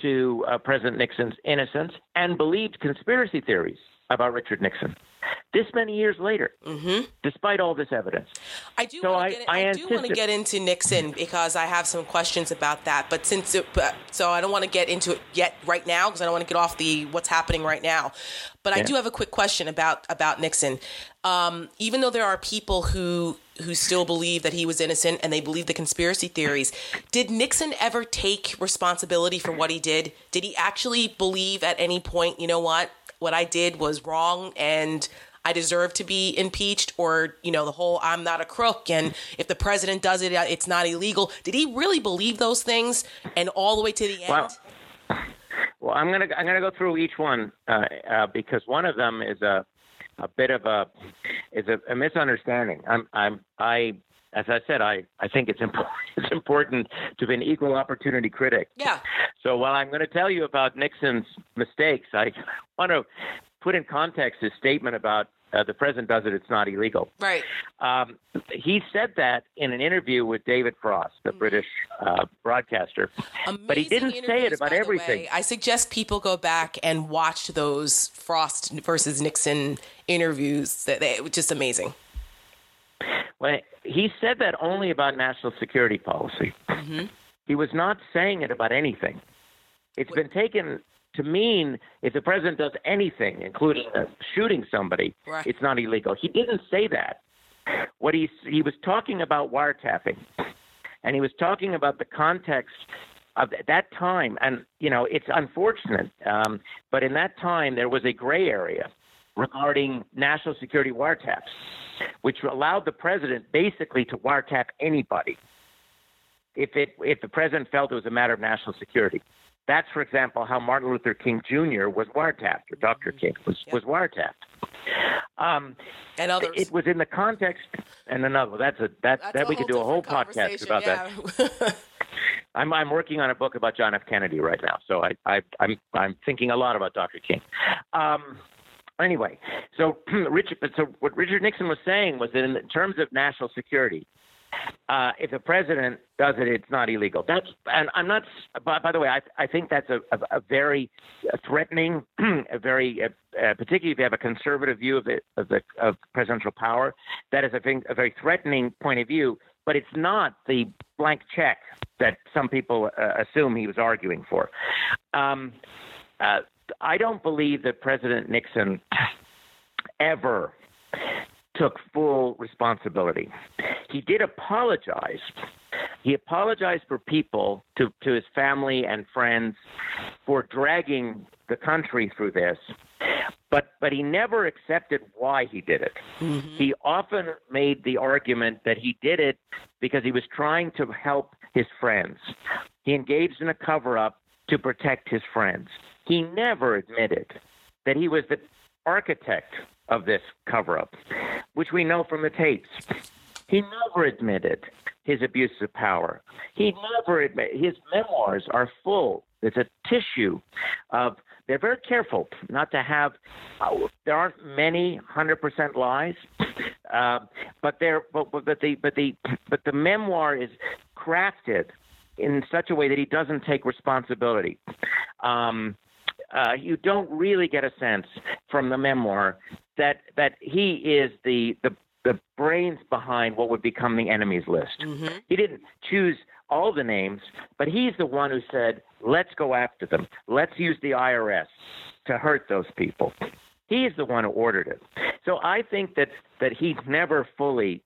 to President Nixon's innocence and believed conspiracy theories about Richard Nixon this many years later, despite all this evidence. I do want to get into Nixon because I have some questions about that. But so I don't want to get into it yet right now because I don't want to get off the what's happening right now. But I do have a quick question about Nixon. Even though there are people who still believe that he was innocent and they believe the conspiracy theories, did Nixon ever take responsibility for what he did? Did he actually believe at any point, you know what I did was wrong and I deserve to be impeached, or, you know, the whole I'm not a crook and if the president does it, it's not illegal. Did he really believe those things and all the way to the end? Well, I'm gonna go through each one because one of them is a bit of a misunderstanding. As I said, I think it's important to be an equal opportunity critic. Yeah. So while I'm going to tell you about Nixon's mistakes, I want to put in context his statement about the president does it, it's not illegal. Right. He said that in an interview with David Frost, the British broadcaster. Amazing, but he didn't say it about everything. Way, I suggest people go back and watch those Frost versus Nixon interviews. It was just amazing. Well, he said that only about national security policy. He was not saying it about anything. It's been taken to mean if the president does anything, including shooting somebody, right, it's not illegal. He didn't say that. What he was talking about wiretapping, and he was talking about the context of that time. And, you know, it's unfortunate, but in that time there was a gray area regarding national security wiretaps, which allowed the president basically to wiretap anybody if the president felt it was a matter of national security. That's, for example, how Martin Luther King Jr. was wiretapped, or Dr. King was wiretapped. And others. It was in the context, and another. That's we could do a whole podcast about that. I'm working on a book about John F. Kennedy right now, so I'm thinking a lot about Dr. King. Anyway, so what Richard Nixon was saying was that in terms of national security, if the president does it, it's not illegal. By the way, I think that's a very threatening, particularly if you have a conservative view of presidential power. That is, I think, a very threatening point of view. But it's not the blank check that some people assume he was arguing for. I don't believe that President Nixon ever took full responsibility. He did apologize. He apologized for people, to his family and friends, for dragging the country through this. But he never accepted why he did it. Mm-hmm. He often made the argument that he did it because he was trying to help his friends. He engaged in a cover-up to protect his friends. He never admitted that he was the architect of this cover-up, which we know from the tapes. He never admitted his abuse of power. He never admitted. His memoirs are full. It's a tissue of. They're very careful not to have. There aren't many 100% lies, but the memoir is crafted in such a way that he doesn't take responsibility. You don't really get a sense from the memoir that he is the brains behind what would become the enemies list. Mm-hmm. He didn't choose all the names, but he's the one who said, let's go after them. Let's use the IRS to hurt those people. He is the one who ordered it. So I think that he never fully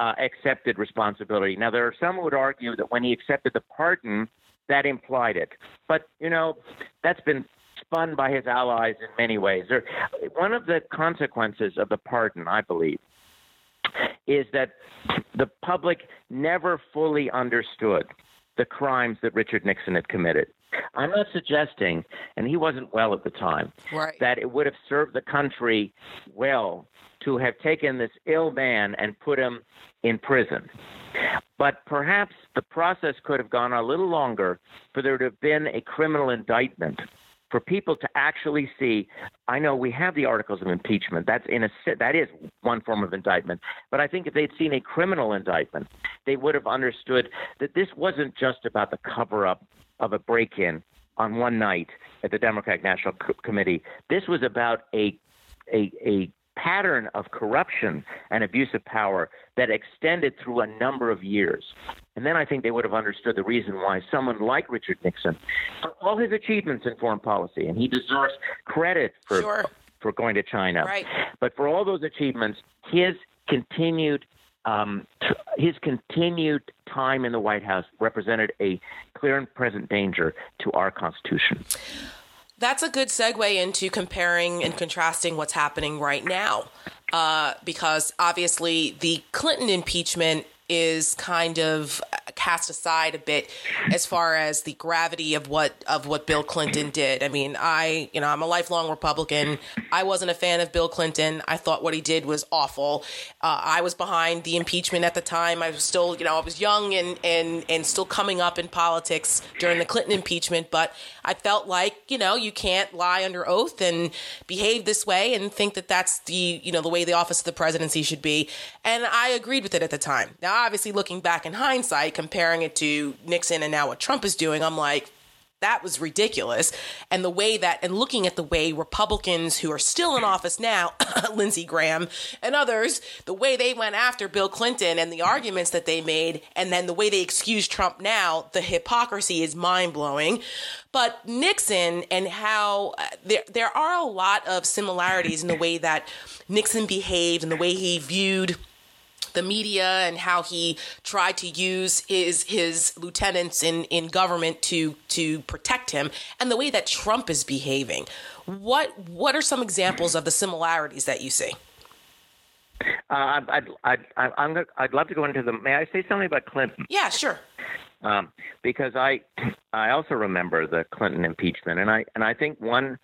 accepted responsibility. Now, there are some who would argue that when he accepted the pardon, that implied it. But, that's been spun by his allies in many ways. One of the consequences of the pardon, I believe, is that the public never fully understood the crimes that Richard Nixon had committed. I'm not suggesting, and he wasn't well at the time, right, that it would have served the country well to have taken this ill man and put him in prison. But perhaps the process could have gone a little longer for there to have been a criminal indictment, for people to actually see. I know we have the articles of impeachment. That is one form of indictment. But I think if they'd seen a criminal indictment, they would have understood that this wasn't just about the cover-up of a break-in on one night at the Democratic National Committee. This was about a pattern of corruption and abuse of power that extended through a number of years. And then I think they would have understood the reason why someone like Richard Nixon, for all his achievements in foreign policy, and he deserves credit for going to China, right, but for all those achievements, his continued time in the White House represented a clear and present danger to our Constitution. That's a good segue into comparing and contrasting what's happening right now, because obviously the Clinton impeachment is kind of cast aside a bit as far as the gravity of what Bill Clinton did. I mean, I'm a lifelong Republican. I wasn't a fan of Bill Clinton. I thought what he did was awful. I was behind the impeachment at the time. I was still, I was young and still coming up in politics during the Clinton impeachment. But I felt like, you can't lie under oath and behave this way and think that that's the way the office of the presidency should be. And I agreed with it at the time. Now, obviously, looking back in hindsight, comparing it to Nixon and now what Trump is doing, I'm like, that was ridiculous. And looking at the way Republicans who are still in office now, Lindsey Graham and others, the way they went after Bill Clinton and the arguments that they made, and then the way they excuse Trump now, the hypocrisy is mind-blowing. But Nixon and how there are a lot of similarities in the way that Nixon behaved and the way he viewed the media and how he tried to use his lieutenants in government to protect him, and the way that Trump is behaving. What are some examples of the similarities that you see? I'd love to go into them. May I say something about Clinton? Yeah, sure. because I also remember the Clinton impeachment, and I think one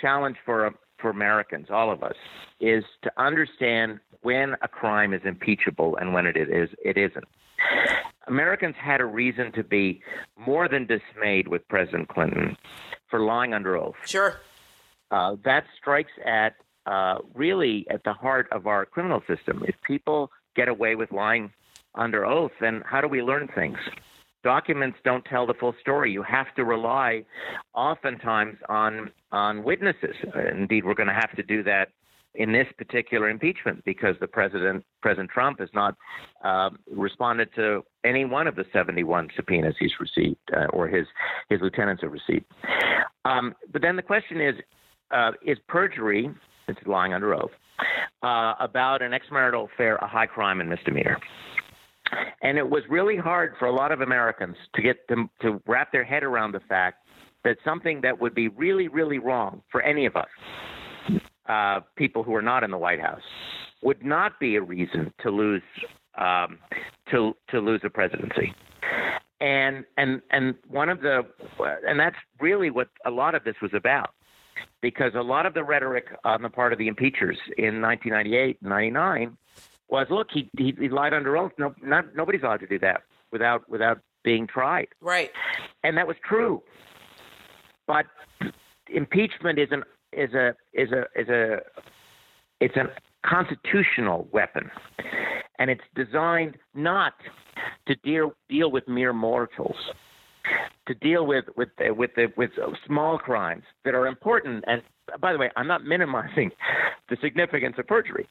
challenge for Americans, all of us, is to understand when a crime is impeachable and when it isn't. Americans had a reason to be more than dismayed with President Clinton for lying under oath. Sure. That strikes at really at the heart of our criminal system. If people get away with lying under oath, then how do we learn things? Documents don't tell the full story. You have to rely oftentimes on witnesses. Indeed, we're going to have to do that in this particular impeachment because the President Trump has not responded to any one of the 71 subpoenas he's received or his lieutenants have received. But then the question is perjury, it's lying under oath, about an extramarital affair a high crime and misdemeanor? And it was really hard for a lot of Americans to get them to wrap their head around the fact that something that would be really, really wrong for any of us, people who are not in the White House, would not be a reason to lose lose a presidency. And one of the and that's really what a lot of this was about, because a lot of the rhetoric on the part of the impeachers in 1998 and 99 was, look, he lied under oath. No, nobody's allowed to do that without being tried. Right. And that was true. But impeachment is a constitutional weapon, and it's designed not to deal with mere mortals, to deal with small crimes that are important. And by the way, I'm not minimizing the significance of perjury,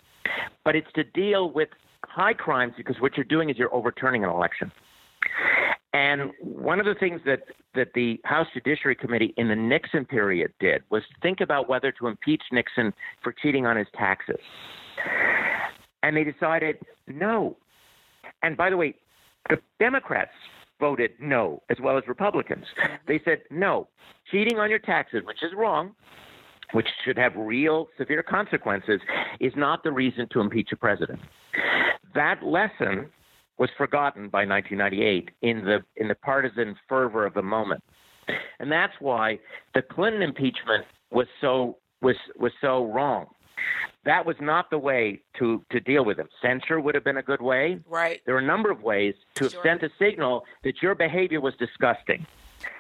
but it's to deal with high crimes, because what you're doing is you're overturning an election. And one of the things that the House Judiciary Committee in the Nixon period did was think about whether to impeach Nixon for cheating on his taxes. And they decided no. And by the way, the Democrats voted no, as well as Republicans. They said, no, cheating on your taxes, which is wrong, which should have real severe consequences, is not the reason to impeach a president. That lesson was forgotten by 1998 in the partisan fervor of the moment. And that's why the Clinton impeachment was so wrong. That was not the way to deal with him. Censure would have been a good way. Right. There are a number of ways to have sent a signal that your behavior was disgusting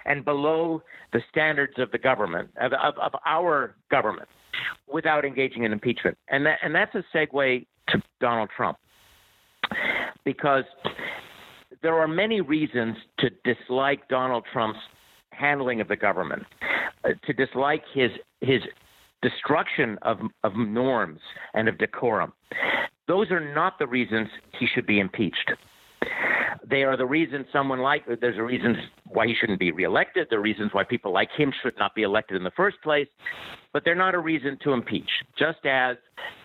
and below the standards of the government, of our government, without engaging in impeachment. And that's a segue to Donald Trump, because there are many reasons to dislike Donald Trump's handling of the government, to dislike his destruction of norms and of decorum. Those are not the reasons he should be impeached. They are the reasons there's a reason why he shouldn't be reelected. There are reasons why people like him should not be elected in the first place, but they're not a reason to impeach. Just as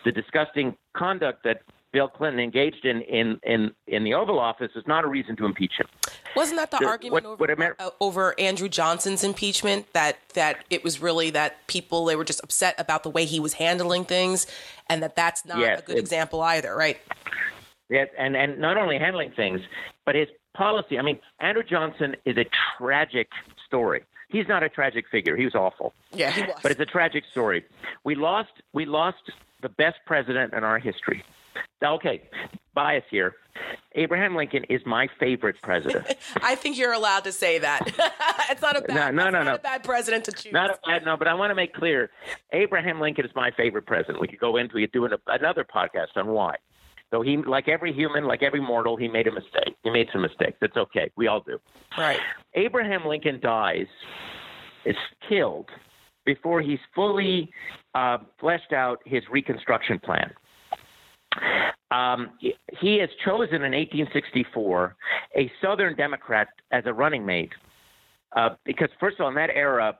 the disgusting conduct that Bill Clinton engaged in the Oval Office is not a reason to impeach him. Wasn't that the argument over Andrew Johnson's impeachment, that it was really that people, they were just upset about the way he was handling things, and that's not a good example either, right? Yeah, and not only handling things, but his policy. I mean, Andrew Johnson is a tragic story. He's not a tragic figure. He was awful. Yeah, he was. But it's a tragic story. We lost the best president in our history. Okay, bias here. Abraham Lincoln is my favorite president. I think you're allowed to say that. It's not a bad, not a bad president to choose. Not a bad, no, but I want to make clear, Abraham Lincoln is my favorite president. We could do another podcast on why. So he, like every human, like every mortal, he made a mistake. He made some mistakes. It's okay. We all do. Right. Abraham Lincoln is killed before he's fully fleshed out his Reconstruction plan. He has chosen in 1864 a Southern Democrat as a running mate because, first of all, in that era,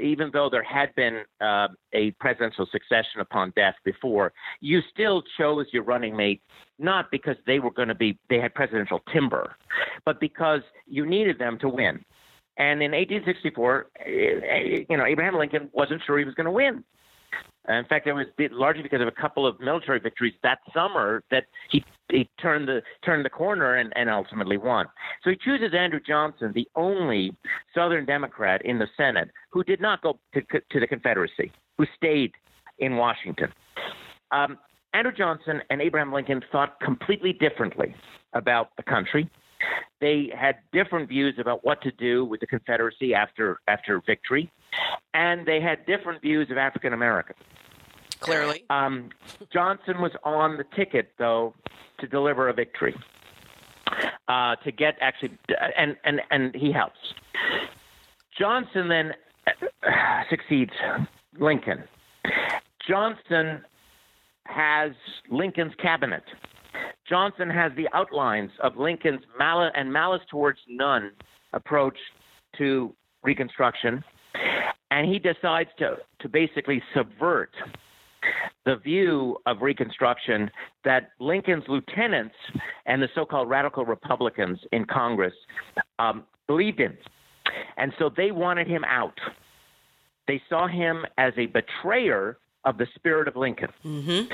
even though there had been a presidential succession upon death before, you still chose your running mate not because they had presidential timber, but because you needed them to win. And in 1864, Abraham Lincoln wasn't sure he was going to win. In fact, it was largely because of a couple of military victories that summer that he turned the corner and ultimately won. So he chooses Andrew Johnson, the only Southern Democrat in the Senate, who did not go to the Confederacy, who stayed in Washington. Andrew Johnson and Abraham Lincoln thought completely differently about the country. They had different views about what to do with the Confederacy after victory, and they had different views of African Americans. Clearly. Johnson was on the ticket, though, to deliver a victory, and he helps. Johnson then succeeds Lincoln. Johnson has Lincoln's cabinet. Johnson has the outlines of Lincoln's malice towards none approach to Reconstruction, and he decides to basically subvert the view of Reconstruction that Lincoln's lieutenants and the so-called radical Republicans in Congress believed in. And so they wanted him out. They saw him as a betrayer of the spirit of Lincoln. Mm-hmm.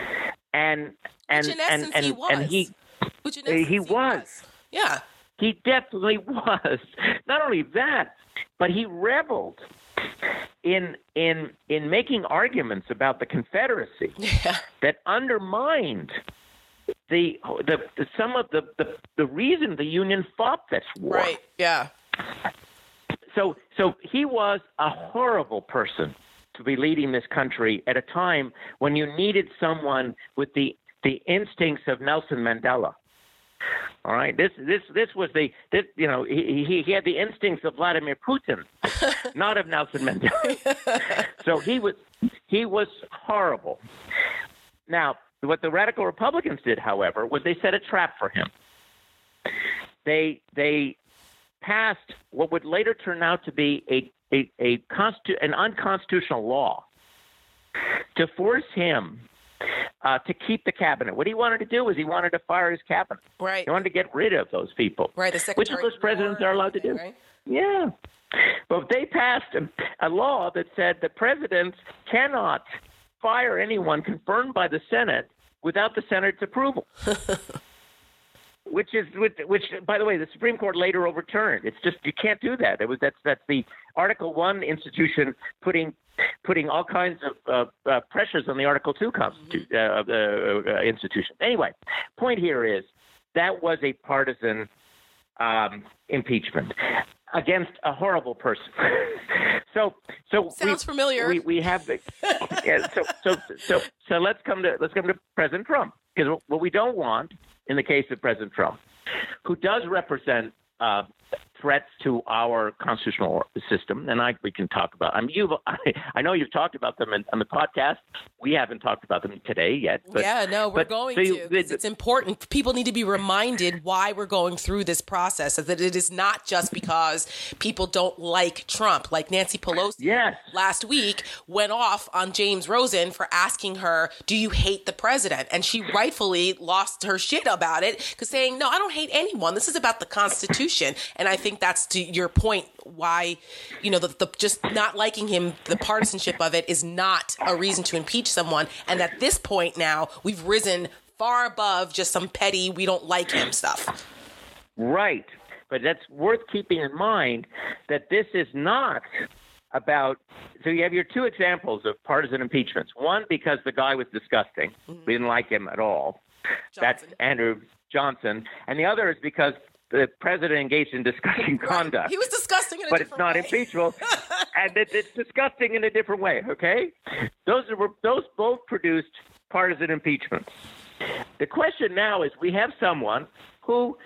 Which in essence he was. Yeah. He definitely was. Not only that, but he reveled in making arguments about the Confederacy that undermined some of the reason the Union fought this war. Right. Yeah. So he was a horrible person to be leading this country at a time when you needed someone with the instincts of Nelson Mandela. All right, he had the instincts of Vladimir Putin, not of Nelson Mandela. So he was horrible. Now, what the radical Republicans did, however, was they set a trap for him. They passed what would later turn out to be an unconstitutional law to force him to keep the cabinet. What he wanted to do was he wanted to fire his cabinet. Right. He wanted to get rid of those people. Right. Which of those presidents are allowed to do? Right? Yeah. But they passed a law that said the president cannot fire anyone confirmed by the Senate without the Senate's approval. Which, by the way, the Supreme Court later overturned. It's just you can't do that. That's the Article I institution putting all kinds of pressures on the Article II institution. Anyway, point here is that was a partisan impeachment against a horrible person. So sounds familiar. We have the so let's come to President Trump, because what we don't want in the case of President Trump, who does represent threats to our constitutional system, and we can talk about. I know you've talked about them on the podcast. We haven't talked about them today yet. But, yeah, no, it's important. People need to be reminded why we're going through this process, so that it is not just because people don't like Trump. Like Nancy Pelosi last week went off on James Rosen for asking her, "Do you hate the president?" And she rightfully lost her shit about it, because saying, "No, I don't hate anyone. This is about the Constitution." And I think that's, to your point, why, just not liking him, the partisanship of it is not a reason to impeach someone. And at this point now, we've risen far above just some petty, we don't like him stuff. Right. But that's worth keeping in mind, that this is not about – so you have your two examples of partisan impeachments. One, because the guy was disgusting. Mm-hmm. We didn't like him at all. Johnson. That's Andrew Johnson. And the other is because – the president engaged in disgusting conduct. He was disgusting in a different way. But it's not impeachable. And it's disgusting in a different way, okay? Those both produced partisan impeachments. The question now is, we have someone who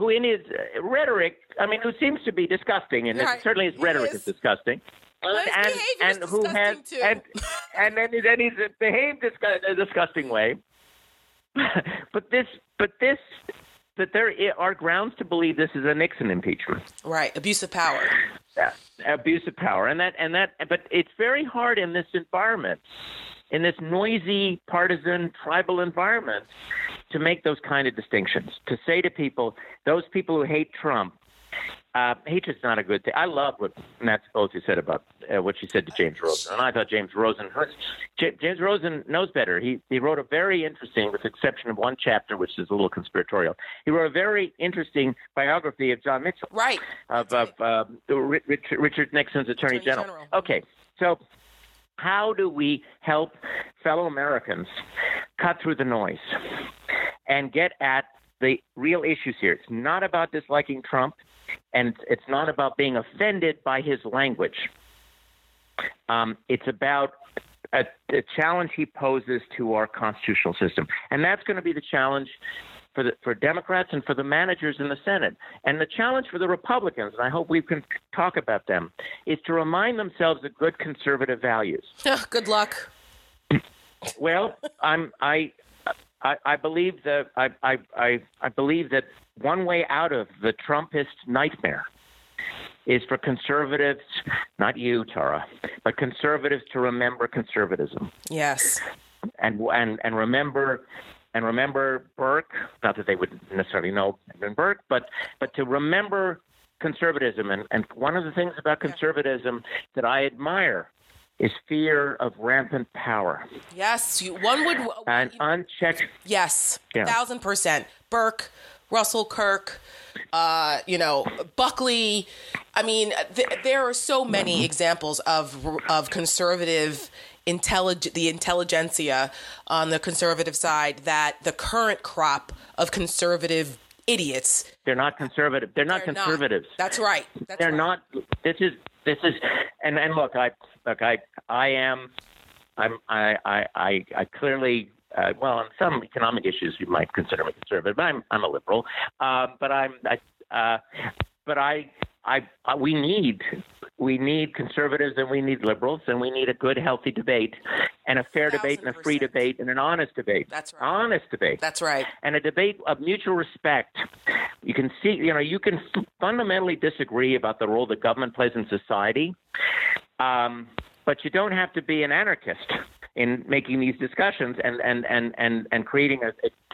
in his rhetoric, who seems to be disgusting, and certainly his rhetoric is disgusting. And who has too. and then he's behaved in a disgusting way. But this that there are grounds to believe this is a Nixon impeachment. Right. Abuse of power. Yeah. Abuse of power. But it's very hard in this environment, in this noisy, partisan, tribal environment, to make those kind of distinctions, to say to people, those people who hate Trump, Hatred's not a good thing. I love what Matt Pelosi said about what she said to James Rosen. And I thought James Rosen knows better. He wrote a very interesting, with the exception of one chapter, which is a little conspiratorial, he wrote a very interesting biography of John Meacham. Right. Richard Nixon's Attorney General. Okay. So how do we help fellow Americans cut through the noise and get at the real issues here? It's not about disliking Trump, and it's not about being offended by his language. It's about a challenge he poses to our constitutional system. And that's going to be the challenge for Democrats and for the managers in the Senate. And the challenge for the Republicans, and I hope we can talk about them, is to remind themselves of good conservative values. Good luck. Well, I believe that one way out of the Trumpist nightmare is for conservatives, not you, Tara, but conservatives to remember conservatism. Yes. And remember Burke. Not that they would necessarily know Burke, but to remember conservatism. And one of the things about conservatism that I admire is fear of rampant power. Yes, one would... And unchecked... Yes, yeah. 1,000%. Burke, Russell Kirk, Buckley. I mean, there are so many examples of conservative... the intelligentsia on the conservative side, that the current crop of conservative idiots... They're not conservative. They're not conservatives. That's right. They're not... This is... And look, I clearly, well, on some economic issues you might consider me conservative, but I'm a liberal. We need conservatives and we need liberals, and we need a good, healthy debate, and a fair debate, and a free debate, and an honest debate. That's right. Honest debate. That's right. And a debate of mutual respect. You can see, you can fundamentally disagree about the role that government plays in society, but you don't have to be an anarchist in making these discussions and creating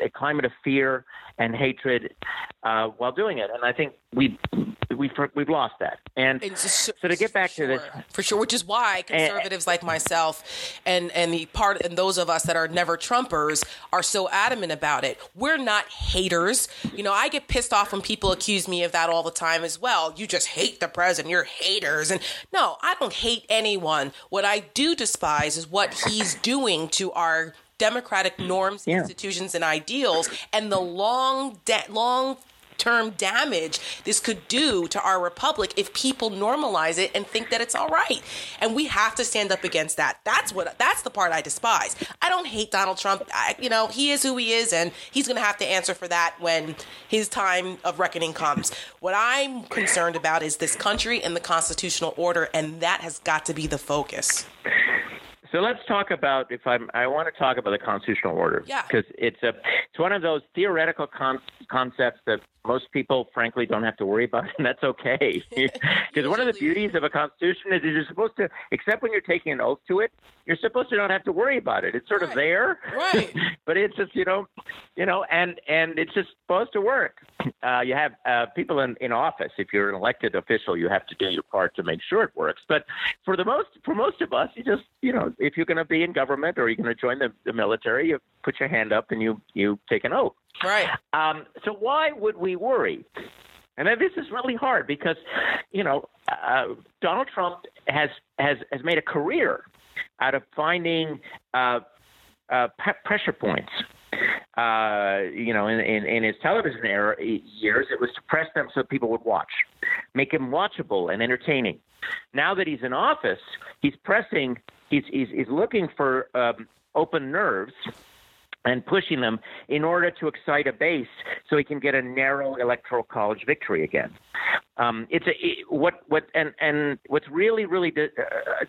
a climate of fear and hatred while doing it. And I think we've lost that. And so to get back to this, for sure, which is why conservatives like myself and those of us that are never Trumpers are so adamant about it. We're not haters. I get pissed off when people accuse me of that all the time as well. You just hate the president. You're haters. And no, I don't hate anyone. What I do despise is what he's doing to our democratic norms, institutions, and ideals, and the long-term damage this could do to our republic if people normalize it and think that it's all right. And we have to stand up against that. That's the part I despise. I don't hate Donald Trump. He is who he is, and he's going to have to answer for that when his time of reckoning comes. What I'm concerned about is this country and the constitutional order, and that has got to be the focus. So let's talk about I want to talk about the constitutional order, because it's one of those theoretical concepts that most people, frankly, don't have to worry about, and that's okay. Because one of the beauties of a constitution is you're supposed to, except when you're taking an oath to it, you're supposed to not have to worry about it. It's sort of there, right? But it's just and it's just supposed to work. You have people in office. If you're an elected official, you have to do your part to make sure it works. But for most of us, you just if you're going to be in government or you're going to join the military, you put your hand up and you take an oath. Right. So why would we worry? And this is really hard because, Donald Trump has made a career out of finding pressure points. In his television era years, it was to press them so people would watch, make him watchable and entertaining. Now that he's in office, he's pressing. He's looking for open nerves and pushing them in order to excite a base so he can get a narrow electoral college victory again. What's really, really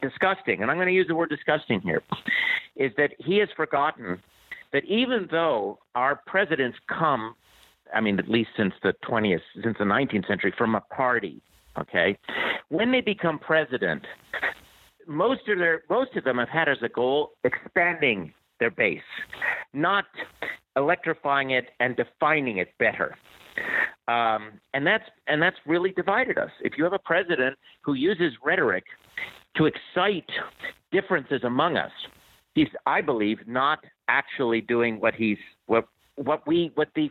disgusting, and I'm going to use the word disgusting here, is that he has forgotten that even though our presidents come, I mean, at least since the 19th century, from a party, okay, when they become president, most of them have had as a goal expanding their base, not electrifying it and defining it better. And that's really divided us. If you have a president who uses rhetoric to excite differences among us, he's, I believe, not actually doing what the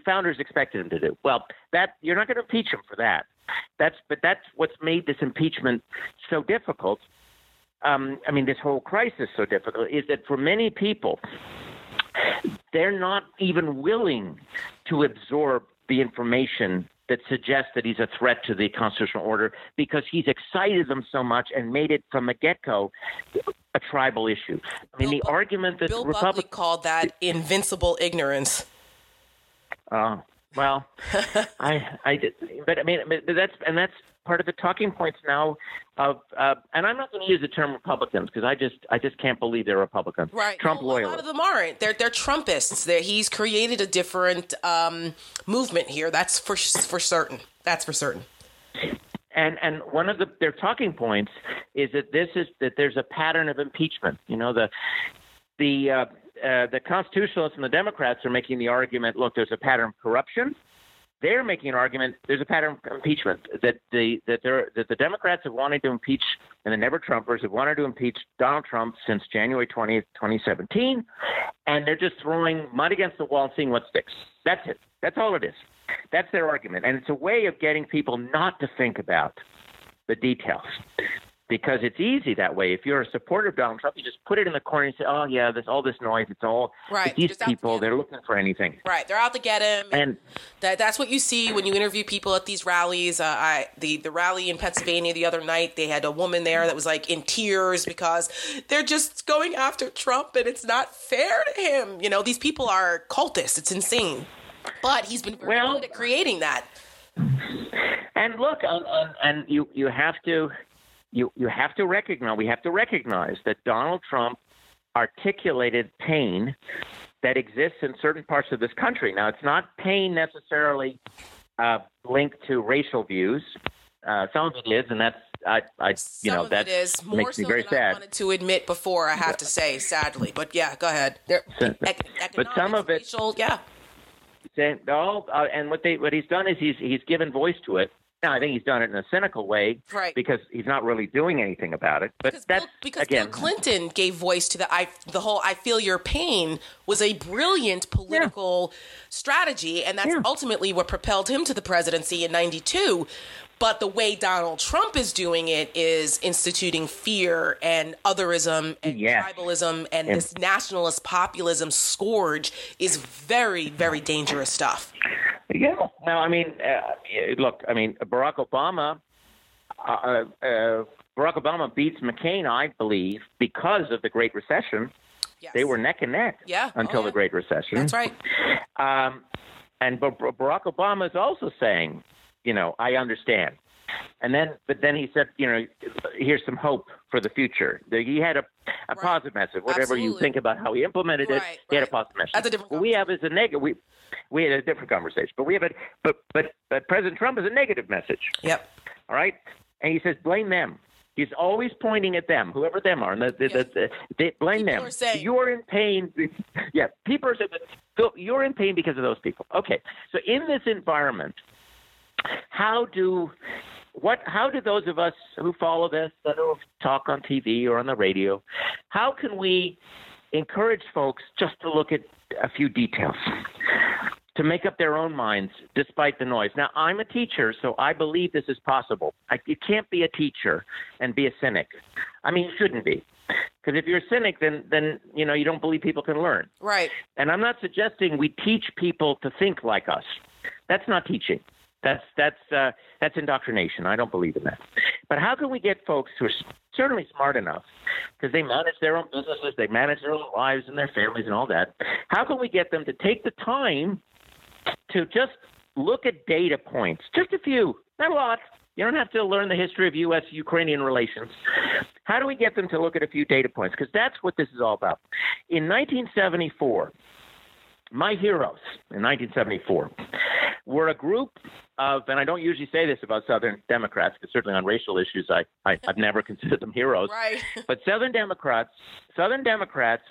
founders expected him to do. Well, that you're not going to impeach him for that. But that's what's made this impeachment so difficult. I mean, this whole crisis so difficult is that for many people, they're not even willing to absorb the information that suggests that he's a threat to the constitutional order because he's excited them so much and made it from the get-go a tribal issue. I mean, the argument that Bill Buckley called that invincible ignorance. Well, I did, but I mean, that's part of the talking points now of, and I'm not going to use the term Republicans because I just can't believe they're Republicans. Right. Trump loyalists. A lot of them aren't. They're Trumpists. He's created a different movement here. That's for certain. That's for certain. And one of their talking points is that there's a pattern of impeachment. You know, the constitutionalists and the Democrats are making the argument, look, there's a pattern of corruption. They're making an argument, there's a pattern of impeachment, that the Democrats have wanted to impeach, and the never-Trumpers have wanted to impeach Donald Trump since January 20th, 2017, and they're just throwing mud against the wall and seeing what sticks. That's it. That's all it is. That's their argument. And it's a way of getting people not to think about the details. Because it's easy that way. If you're a supporter of Donald Trump, you just put it in the corner and say, "Oh yeah, there's all this noise. It's all right. These people—they're looking for anything." Right, they're out to get him. And that's what you see when you interview people at these rallies. The rally in Pennsylvania the other night, they had a woman there that was like in tears because they're just going after Trump, and it's not fair to him. You know, these people are cultists. It's insane. But he's been very good at creating that. And look, and you have to. You have to recognize, we have to recognize that Donald Trump articulated pain that exists in certain parts of this country. Now, it's not pain necessarily linked to racial views. Some of it is, and that's, that makes me very sad. More so than I wanted to admit before, I have to say, sadly. But yeah, go ahead. But some of it, racial, yeah. And what he's done is he's given voice to it. Now, I think he's done it in a cynical way, right? Because he's not really doing anything about it. But Bill Clinton gave voice to the whole "I feel your pain" was a brilliant political strategy, and that's ultimately what propelled him to the presidency in '92. But the way Donald Trump is doing it is instituting fear and otherism and tribalism and this nationalist populism scourge is very, very dangerous stuff. Yeah. Now, I mean, look, I mean, Barack Obama beats McCain, I believe, because of the Great Recession. Yes. They were neck and neck until the Great Recession. That's right. But Barack Obama is also saying, you know, I understand. But then he said, you know, here's some hope for the future. He had a positive message. Whatever you think about how he implemented it, he had a positive message. That's a different conversation. What we have is a negative. We had a different conversation, but we have but President Trump is a negative message. Yep. All right. And he says, blame them. He's always pointing at them, whoever them are. And they blame people them. You're in pain. Yeah. People are saying, you're in pain because of those people. Okay. So in this environment, how do those of us who follow this, who talk on TV or on the radio, how can we encourage folks just to look at a few details to make up their own minds despite the noise? Now, I'm a teacher, so I believe this is possible. You can't be a teacher and be a cynic. I mean, you shouldn't be. Because if you're a cynic, then you know you don't believe people can learn. Right. And I'm not suggesting we teach people to think like us. That's not teaching. That's indoctrination. I don't believe in that. But how can we get folks who are certainly smart enough, because they manage their own businesses, they manage their own lives and their families and all that, how can we get them to take the time to just look at data points, just a few, not a lot. You don't have to learn the history of U.S.-Ukrainian relations. How do we get them to look at a few data points? Because that's what this is all about. In 1974, my heroes in 1974 were a group of, and I don't usually say this about Southern Democrats, because certainly on racial issues, I've never considered them heroes. Right. But Southern Democrats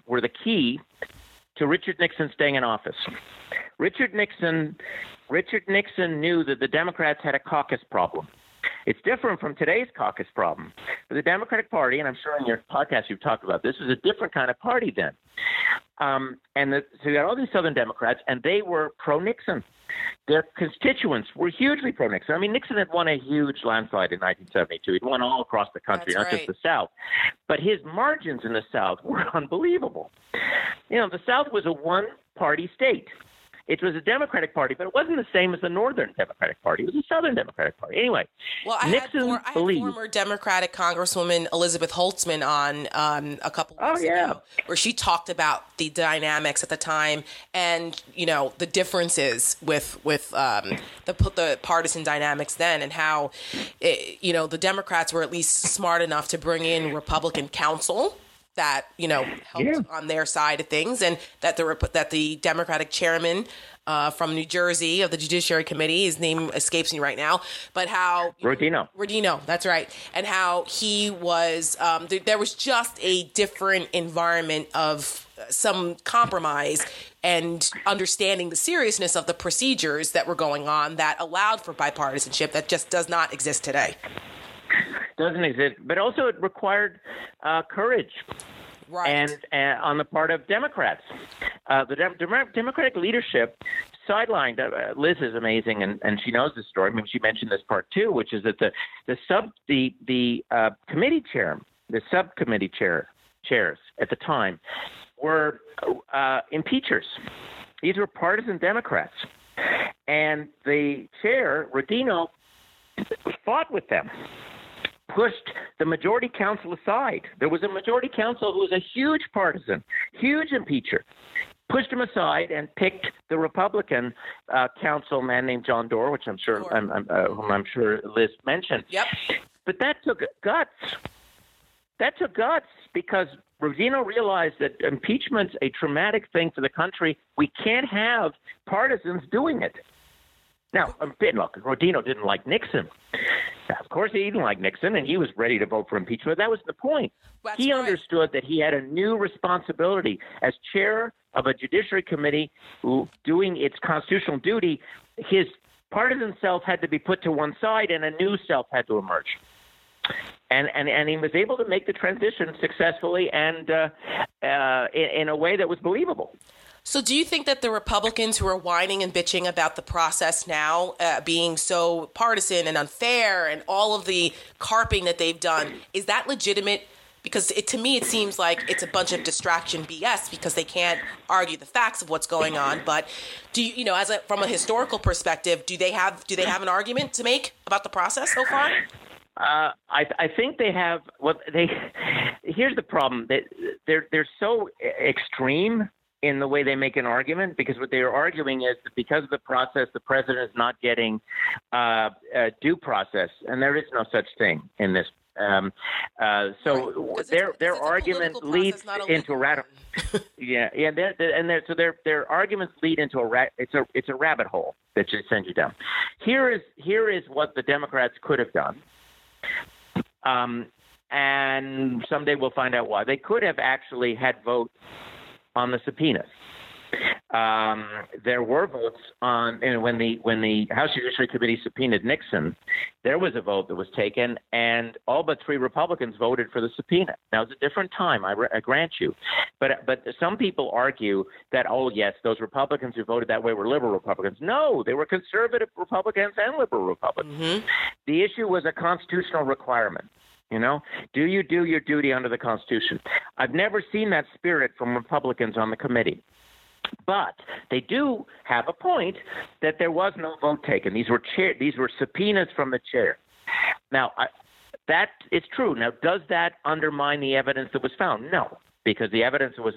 were the key to Richard Nixon staying in office. Richard Nixon Richard Nixon knew that the Democrats had a caucus problem. It's different from today's caucus problem. For the Democratic Party, and I'm sure in your podcast you've talked about this, is a different kind of party then. So you got all these Southern Democrats, and they were pro-Nixon. Their constituents were hugely pro-Nixon. I mean, Nixon had won a huge landslide in 1972. He'd won all across the country, That's not right. Just the South. But his margins in the South were unbelievable. You know, the South was a one-party state. It was a Democratic Party, but it wasn't the same as the Northern Democratic Party. It was a Southern Democratic Party. Anyway, well, I had former Democratic Congresswoman Elizabeth Holtzman on a couple of weeks ago, where she talked about the dynamics at the time and, you know, the differences with the partisan dynamics then, and how, you know, the Democrats were at least smart enough to bring in Republican counsel that, you know, helped on their side of things, and that the Democratic chairman from New Jersey of the Judiciary Committee, his name escapes me right now, but how... Rodino, that's right. And how he was... there was just a different environment of some compromise and understanding the seriousness of the procedures that were going on that allowed for bipartisanship that just does not exist today. Doesn't exist, but also it required courage, right? And on the part of Democrats, the Democratic leadership sidelined. Liz is amazing, and she knows this story. I mean, she mentioned this part too, which is that the subcommittee chairs at the time were impeachers. These were partisan Democrats, and the chair Rodino fought with them. Pushed the majority council aside. There was a majority council who was a huge partisan, huge impeacher. Pushed him aside and picked the Republican councilman named John Doerr, which I'm sure, whom I'm sure Liz mentioned. Yep. But that took guts. That took guts because Rodino realized that impeachment's a traumatic thing for the country. We can't have partisans doing it. Now, look, Rodino didn't like Nixon. Of course, he didn't like Nixon, and he was ready to vote for impeachment. That was the point. That's he right. understood that he had a new responsibility as chair of a judiciary committee doing its constitutional duty. His partisan self had to be put to one side, and a new self had to emerge. And he was able to make the transition successfully and in a way that was believable. So do you think that the Republicans who are whining and bitching about the process now being so partisan and unfair and all of the carping that they've done, is that legitimate? Because to me, it seems like it's a bunch of distraction BS because they can't argue the facts of what's going on. But do you, from a historical perspective, do they have an argument to make about the process so far? I think they have. Here's the problem. They're so extreme in the way they make an argument, because what they are arguing is that because of the process, the president is not getting due process, and there is no such thing in this. So their argument leads into a rabbit. Their arguments lead into it's a rabbit hole that just sends you down. Here is what the Democrats could have done. And someday we'll find out why. They could have actually had votes on the subpoenas. There were votes on, and when the House Judiciary Committee subpoenaed Nixon, there was a vote that was taken, and all but three Republicans voted for the subpoena. Now, it's a different time, I grant you, but some people argue that, oh yes, those Republicans who voted that way were liberal Republicans. No, they were conservative Republicans and liberal Republicans. Mm-hmm. The issue was a constitutional requirement. You know, do you do your duty under the Constitution? I've never seen that spirit from Republicans on the committee. But they do have a point that there was no vote taken. These were subpoenas from the chair. Now, that is true. Now, does that undermine the evidence that was found? No, because the evidence that was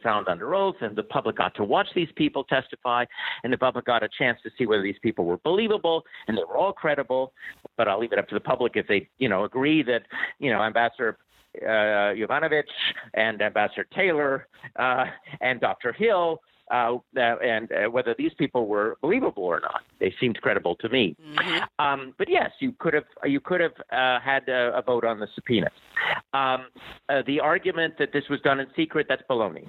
found under oath, and the public got to watch these people testify, and the public got a chance to see whether these people were believable, and they were all credible. But I'll leave it up to the public if they, agree that, Ambassador Yovanovitch and Ambassador Taylor and Dr. Hill and whether these people were believable or not. They seemed credible to me. Mm-hmm. But yes, you could have had a vote on the subpoenas. The argument that this was done in secret—that's baloney.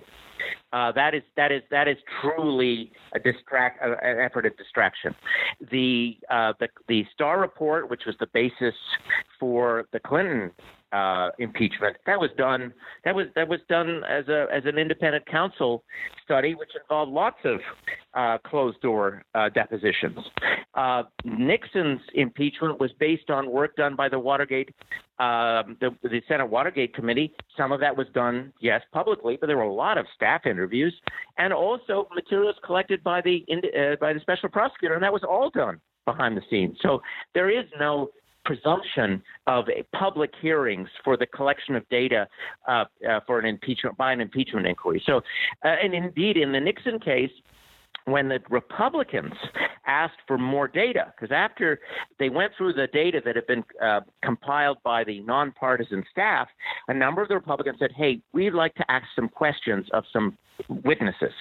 That is truly an effort at distraction. The Starr report, which was the basis for the Clinton impeachment, that was done as an independent counsel study, which involved lots of closed door depositions. Nixon's impeachment was based on work done by the Watergate, the Senate Watergate Committee. Some of that was done, yes, publicly, but there were a lot of staff interviews and also materials collected by the special prosecutor, and that was all done behind the scenes. So there is no presumption of public hearings for the collection of data for an impeachment by an impeachment inquiry. So, and indeed, in the Nixon case, when the Republicans asked for more data, because after they went through the data that had been compiled by the nonpartisan staff, a number of the Republicans said, hey, we'd like to ask some questions of some witnesses.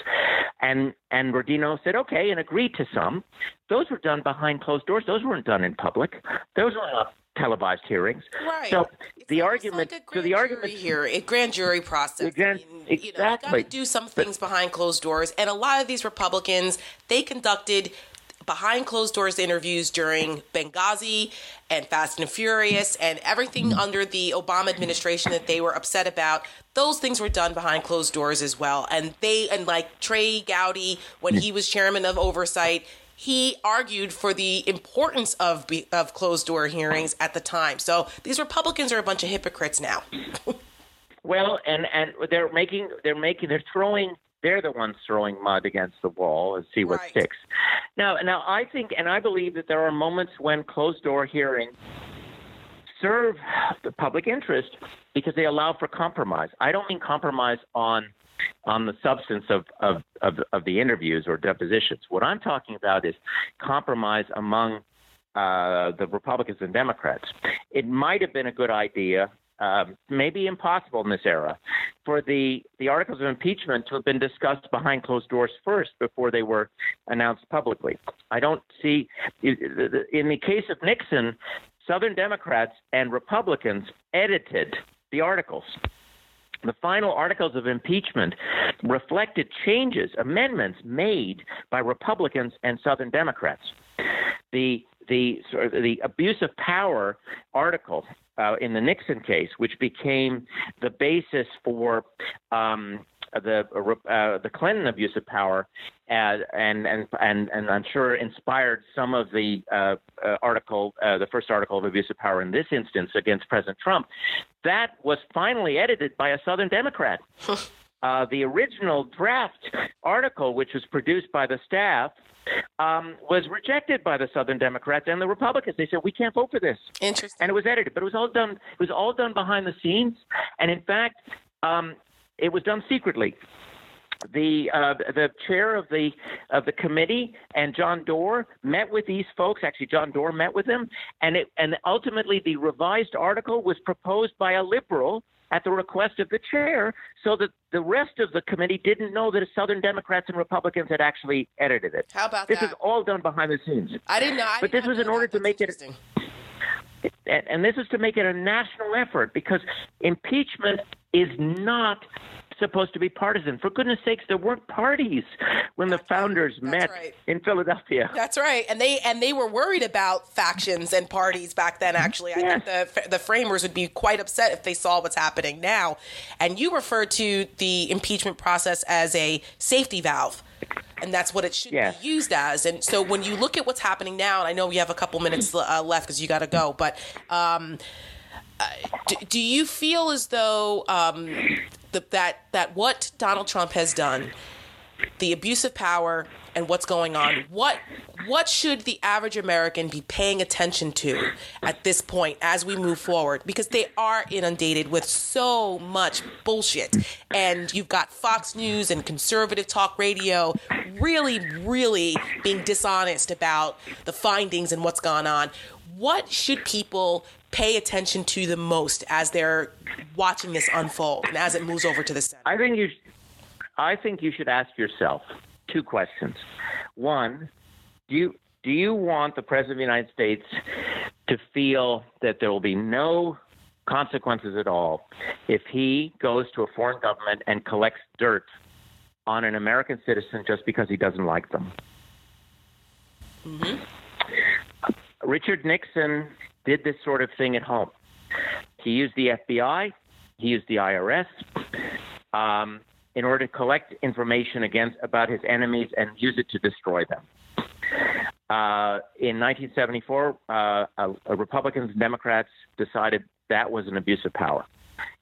And Rodino said, okay, and agreed to some. Those were done behind closed doors. Those weren't done in public. Those were not televised hearings. Right. So the argument, like grand jury process. Exactly. You got to do some things behind closed doors. And a lot of these Republicans, they conducted behind closed doors interviews during Benghazi and Fast and Furious and everything under the Obama administration that they were upset about. Those things were done behind closed doors as well. And like Trey Gowdy, when he was chairman of oversight, he argued for the importance of closed-door hearings at the time. So these Republicans are a bunch of hypocrites now. Well, and they're the ones throwing mud against the wall and see what sticks. Now I think and I believe that there are moments when closed-door hearings serve the public interest because they allow for compromise. I don't mean compromise on the substance of the interviews or depositions. What I'm talking about is compromise among the Republicans and Democrats. It might have been a good idea, maybe impossible in this era, for the articles of impeachment to have been discussed behind closed doors first before they were announced publicly. I don't see – in the case of Nixon, Southern Democrats and Republicans edited the articles. The final articles of impeachment reflected changes, amendments made by Republicans and Southern Democrats. The abuse of power article in the Nixon case, which became the basis for the Clinton abuse of power, and I'm sure inspired some of the the first article of abuse of power in this instance against President Trump, that was finally edited by a Southern Democrat. The original draft article, which was produced by the staff, was rejected by the Southern Democrats and the Republicans. They said, we can't vote for this. Interesting. And it was edited, but it was all done behind the scenes. And in fact, it was done secretly. The chair of the committee and John Doerr met with these folks. Actually, John Doerr met with them, and ultimately the revised article was proposed by a liberal at the request of the chair, so that the rest of the committee didn't know that Southern Democrats and Republicans had actually edited it. How about that? This is all done behind the scenes. I didn't know. But this was in order to make it. And this is to make it a national effort, because impeachment is not supposed to be partisan. For goodness sakes, there weren't parties when the founders met in Philadelphia. That's right. And they were worried about factions and parties back then, actually. Yes. I think the framers would be quite upset if they saw what's happening now. And you referred to the impeachment process as a safety valve, and that's what it should be used as. And so when you look at what's happening now, and I know we have a couple minutes left because you got to go, but do you feel as though that what Donald Trump has done, the abuse of power and what's going on, what should the average American be paying attention to at this point as we move forward? Because they are inundated with so much bullshit. And you've got Fox News and conservative talk radio really, really being dishonest about the findings and what's gone on. What should people pay attention to the most as they're watching this unfold and as it moves over to the Senate? I think you should ask yourself – two questions. One, do you want the President of the United States to feel that there will be no consequences at all if he goes to a foreign government and collects dirt on an American citizen just because he doesn't like them? Mm-hmm. Richard Nixon did this sort of thing at home. He used the FBI, he used the IRS in order to collect information about his enemies and use it to destroy them. In 1974, Republicans and Democrats decided that was an abuse of power.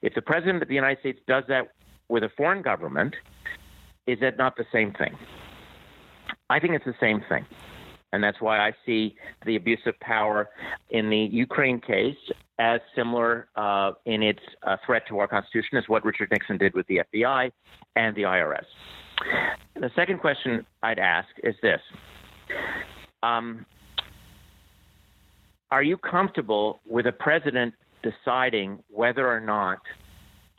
If the President of the United States does that with a foreign government, is that not the same thing? I think it's the same thing. And that's why I see the abuse of power in the Ukraine case as similar in its threat to our Constitution as what Richard Nixon did with the FBI and the IRS. The second question I'd ask is this. Are you comfortable with a president deciding whether or not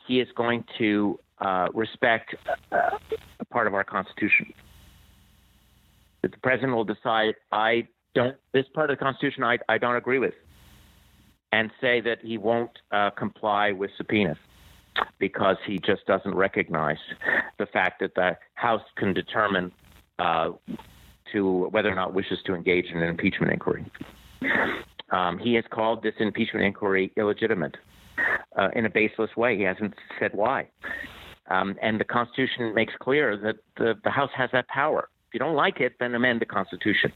he is going to respect a part of our Constitution? That the president will decide, this part of the Constitution I don't agree with, and say that he won't comply with subpoenas because he just doesn't recognize the fact that the House can determine to whether or not wishes to engage in an impeachment inquiry. He has called this impeachment inquiry illegitimate in a baseless way. He hasn't said why. And the Constitution makes clear that the House has that power. If you don't like it, then amend the Constitution.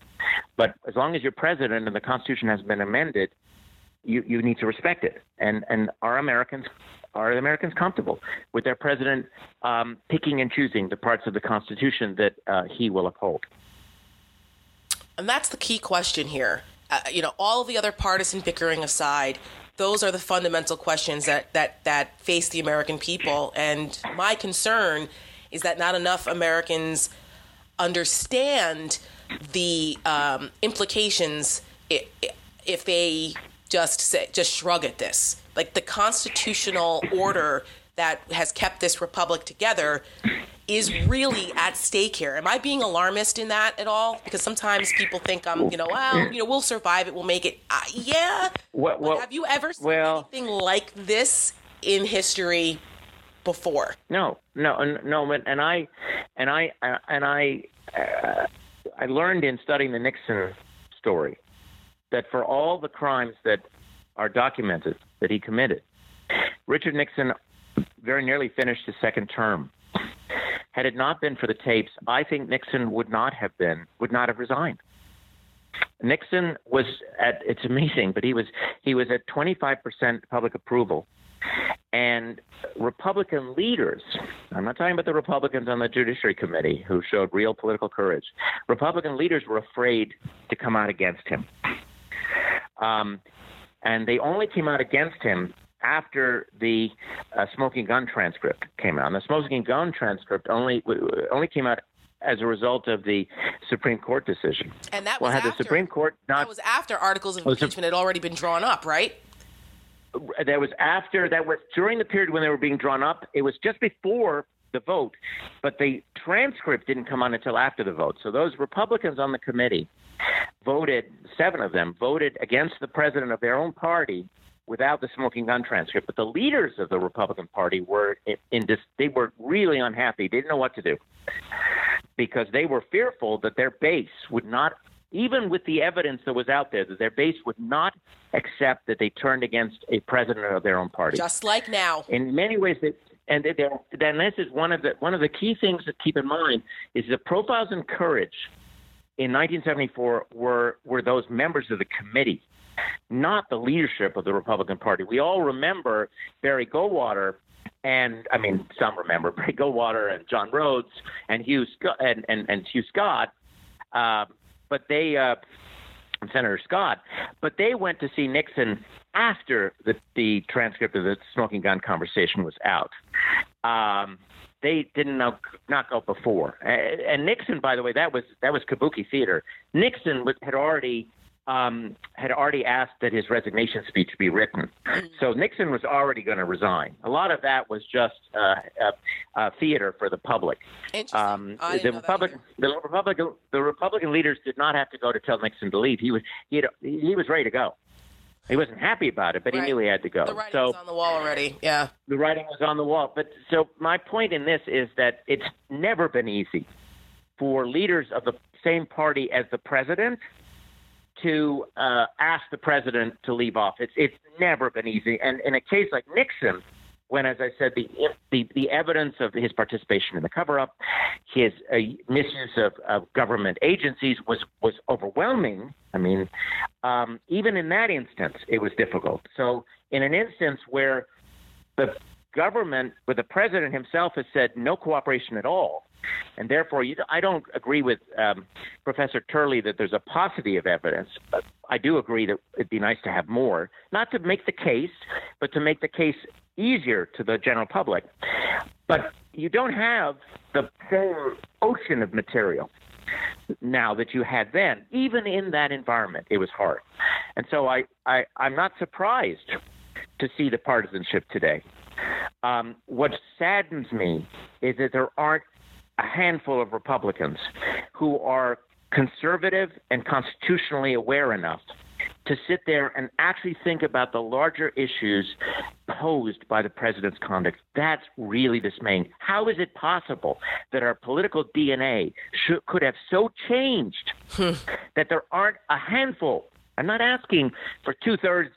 But as long as you're president and the Constitution has been amended, you need to respect it. And are Americans comfortable with their president picking and choosing the parts of the Constitution that he will uphold? And that's the key question here. All of the other partisan bickering aside, those are the fundamental questions that face the American people. And my concern is that not enough Americans understand the implications if they just shrug at this. Like, the constitutional order that has kept this republic together is really at stake here. Am I being alarmist in that at all? Because sometimes people think I'm, we'll survive it, we'll make it. Yeah. Well, have you ever seen anything like this in history before? No. And I learned in studying the Nixon story that for all the crimes that are documented that he committed, Richard Nixon very nearly finished his second term. Had it not been for the tapes, I think Nixon would not have resigned. Nixon was at, it's amazing, but he was at 25% public approval. And Republican leaders, I'm not talking about the Republicans on the Judiciary Committee who showed real political courage, Republican leaders were afraid to come out against him. And they only came out against him after the smoking gun transcript came out. And the smoking gun transcript only came out as a result of the Supreme Court decision. And that was, had the Supreme Court not, that was after articles of impeachment had already been drawn up, right? That was during the period when they were being drawn up. It was just before the vote, but the transcript didn't come on until after the vote. So those Republicans on the committee seven of them voted against the president of their own party without the smoking gun transcript. But the leaders of the Republican Party they were really unhappy. They didn't know what to do because they were fearful that their base would not, even with the evidence that was out there, that their base would not accept that they turned against a president of their own party. Just like now. In many ways, this is one of the key things to keep in mind is the profiles in courage in 1974 were those members of the committee, not the leadership of the Republican Party. We all remember Barry Goldwater. And I mean, some remember Barry Goldwater and John Rhodes and Hugh Scott. But they, Senator Scott, but they went to see Nixon after the transcript of the smoking gun conversation was out. They didn't not go before. And Nixon, by the way, that was kabuki theater. Nixon had already had already asked that his resignation speech be written. So Nixon was already going to resign. A lot of that was just theater for the public. Interesting. The Republican leaders did not have to go to tell Nixon to leave. He was ready to go. He wasn't happy about it, but he knew he had to go. The writing was on the wall already, yeah. The writing was on the wall. But so my point in this is that it's never been easy for leaders of the same party as the president to ask the president to leave office. It's never been easy. And in a case like Nixon, when, as I said, the evidence of his participation in the cover-up, his misuse of government agencies was overwhelming. I mean, even in that instance, it was difficult. So in an instance where the government, where the president himself has said no cooperation at all, and therefore I don't agree with Professor Turley that there's a paucity of evidence, but I do agree that it'd be nice to have more, not to make the case, but to make the case easier to the general public. But you don't have the same ocean of material now that you had then. Even in that environment, it was hard. And so I'm not surprised to see the partisanship today. What saddens me is that there aren't a handful of Republicans who are conservative and constitutionally aware enough to sit there and actually think about the larger issues posed by the president's conduct. That's really dismaying. How is it possible that our political DNA could have so changed that there aren't a handful? I'm not asking for 2/3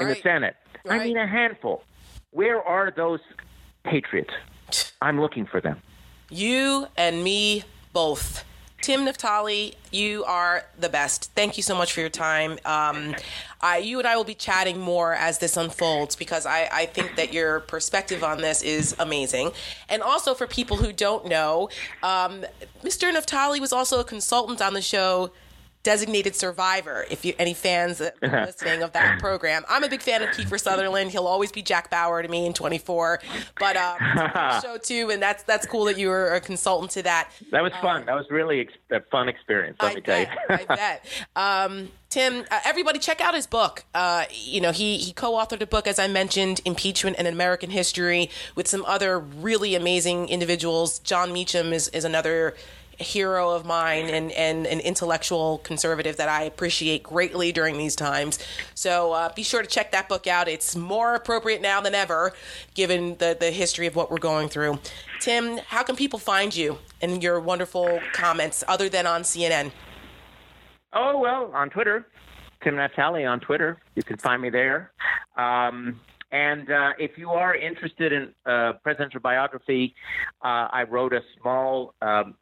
in the Senate. Right. I mean a handful. Where are those patriots? I'm looking for them. You and me both. Tim Naftali, you are the best. Thank you so much for your time. You and I will be chatting more as this unfolds, because I think that your perspective on this is amazing. And also for people who don't know, Mr. Naftali was also a consultant on the show Designated Survivor, if you any fans that are listening of that program. I'm a big fan of Kiefer Sutherland. He'll always be Jack Bauer to me in 24. But show too, and that's cool that you were a consultant to that. That was fun. That was really a fun experience, let me tell you. I bet. Tim, everybody check out his book. He co-authored a book, as I mentioned, Impeachment and American History, with some other really amazing individuals. John Meacham is another hero of mine and an intellectual conservative that I appreciate greatly during these times. So be sure to check that book out. It's more appropriate now than ever, given the history of what we're going through. Tim, how can people find you and your wonderful comments other than on CNN? Oh, well, on Twitter, Tim Naftali on Twitter. You can find me there. And if you are interested in presidential biography, I wrote a small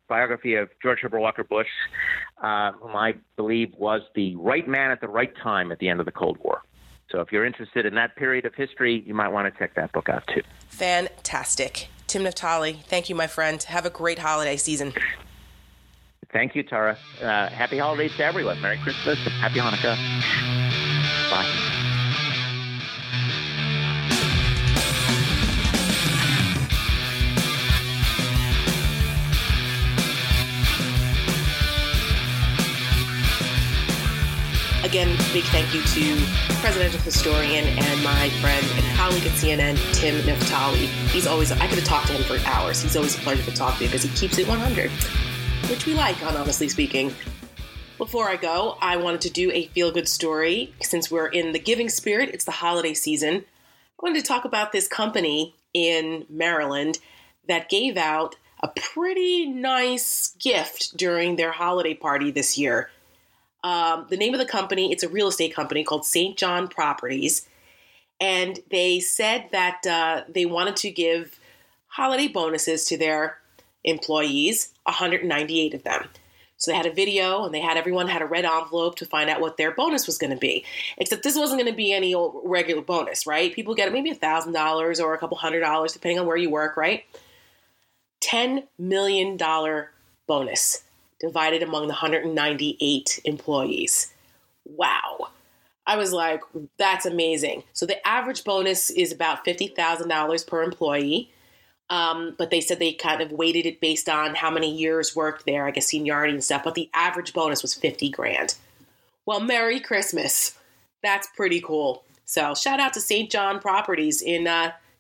biography of George Herbert Walker Bush, whom I believe was the right man at the right time at the end of the Cold War. So if you're interested in that period of history, you might want to check that book out, too. Fantastic. Tim Naftali, thank you, my friend. Have a great holiday season. Thank you, Tara. Happy holidays to everyone. Merry Christmas and Happy Hanukkah. Bye. Again, big thank you to presidential historian and my friend and colleague at CNN, Tim Naftali. I could have talked to him for hours. He's always a pleasure to talk to because he keeps it 100, which we like on Honestly Speaking. Before I go, I wanted to do a feel-good story. Since we're in the giving spirit, it's the holiday season. I wanted to talk about this company in Maryland that gave out a pretty nice gift during their holiday party this year. The name of the company, it's a real estate company called St. John Properties, and they said that they wanted to give holiday bonuses to their employees, 198 of them. So they had a video, and everyone had a red envelope to find out what their bonus was going to be, except this wasn't going to be any old regular bonus, right? People get maybe $1,000 or a couple $100, depending on where you work, right? $10 million bonus divided among the 198 employees. Wow. I was like, that's amazing. So the average bonus is about $50,000 per employee. But they said they kind of weighted it based on how many years worked there, I guess seniority and stuff. But the average bonus was $50,000. Well, Merry Christmas. That's pretty cool. So shout out to St. John Properties in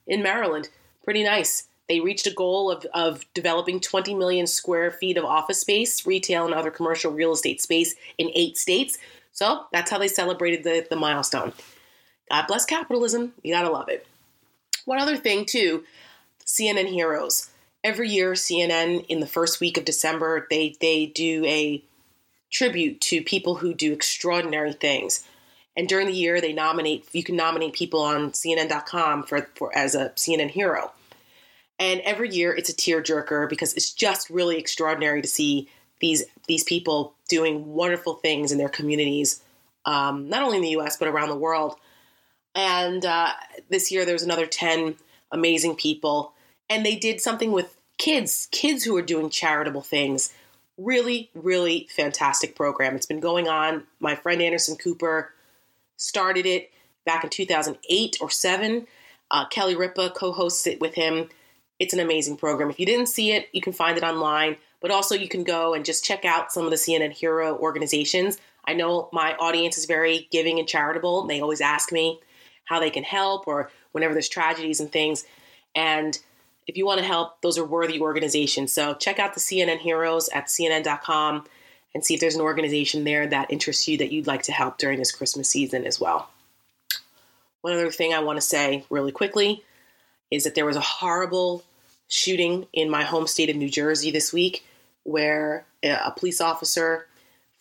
Maryland. Pretty nice. They reached a goal of developing 20 million square feet of office space, retail, and other commercial real estate space in 8 states. So that's how they celebrated the milestone. God bless capitalism. You gotta love it. One other thing, too, CNN Heroes. Every year, CNN, in the first week of December, they do a tribute to people who do extraordinary things. And during the year, they nominate. You can nominate people on CNN.com for as a CNN hero. And every year it's a tearjerker because it's just really extraordinary to see these people doing wonderful things in their communities, not only in the U.S., but around the world. And this year there was another 10 amazing people. And they did something with kids who are doing charitable things. Really, really fantastic program. It's been going on. My friend Anderson Cooper started it back in 2008 or 2007. Kelly Ripa co-hosts it with him. It's an amazing program. If you didn't see it, you can find it online, but also you can go and just check out some of the CNN Hero organizations. I know my audience is very giving and charitable, and they always ask me how they can help or whenever there's tragedies and things. And if you want to help, those are worthy organizations. So check out the CNN Heroes at CNN.com and see if there's an organization there that interests you that you'd like to help during this Christmas season as well. One other thing I want to say really quickly is that there was a horrible shooting in my home state of New Jersey this week where a police officer,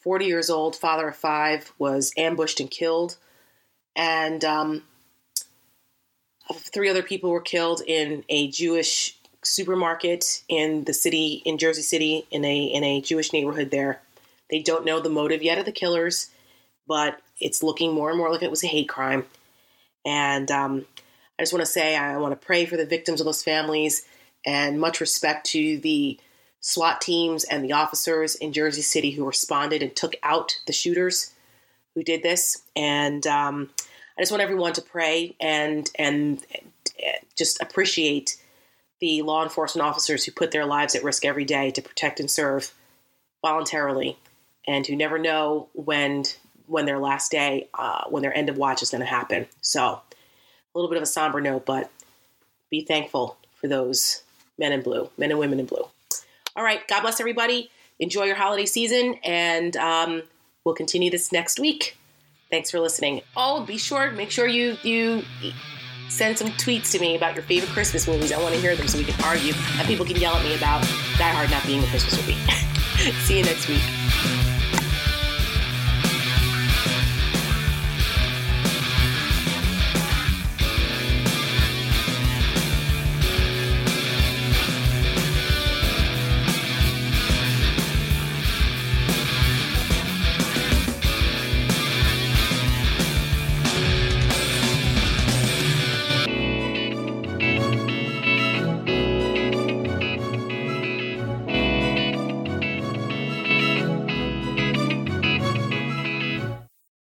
40 years old, father of 5, was ambushed and killed. And 3 other people were killed in a Jewish supermarket in the city, in Jersey City, in a Jewish neighborhood there. They don't know the motive yet of the killers, but it's looking more and more like it was a hate crime. And I just want to say I want to pray for the victims of those families and much respect to the SWAT teams and the officers in Jersey City who responded and took out the shooters who did this. And I just want everyone to pray and just appreciate the law enforcement officers who put their lives at risk every day to protect and serve voluntarily and who never know when their last day, when their end of watch is going to happen. So a little bit of a somber note, but be thankful for those men in blue, men and women in blue. All right. God bless everybody. Enjoy your holiday season, and we'll continue this next week. Thanks for listening. Oh, be sure, make sure you send some tweets to me about your favorite Christmas movies. I want to hear them so we can argue and people can yell at me about Die Hard not being a Christmas movie. See you next week.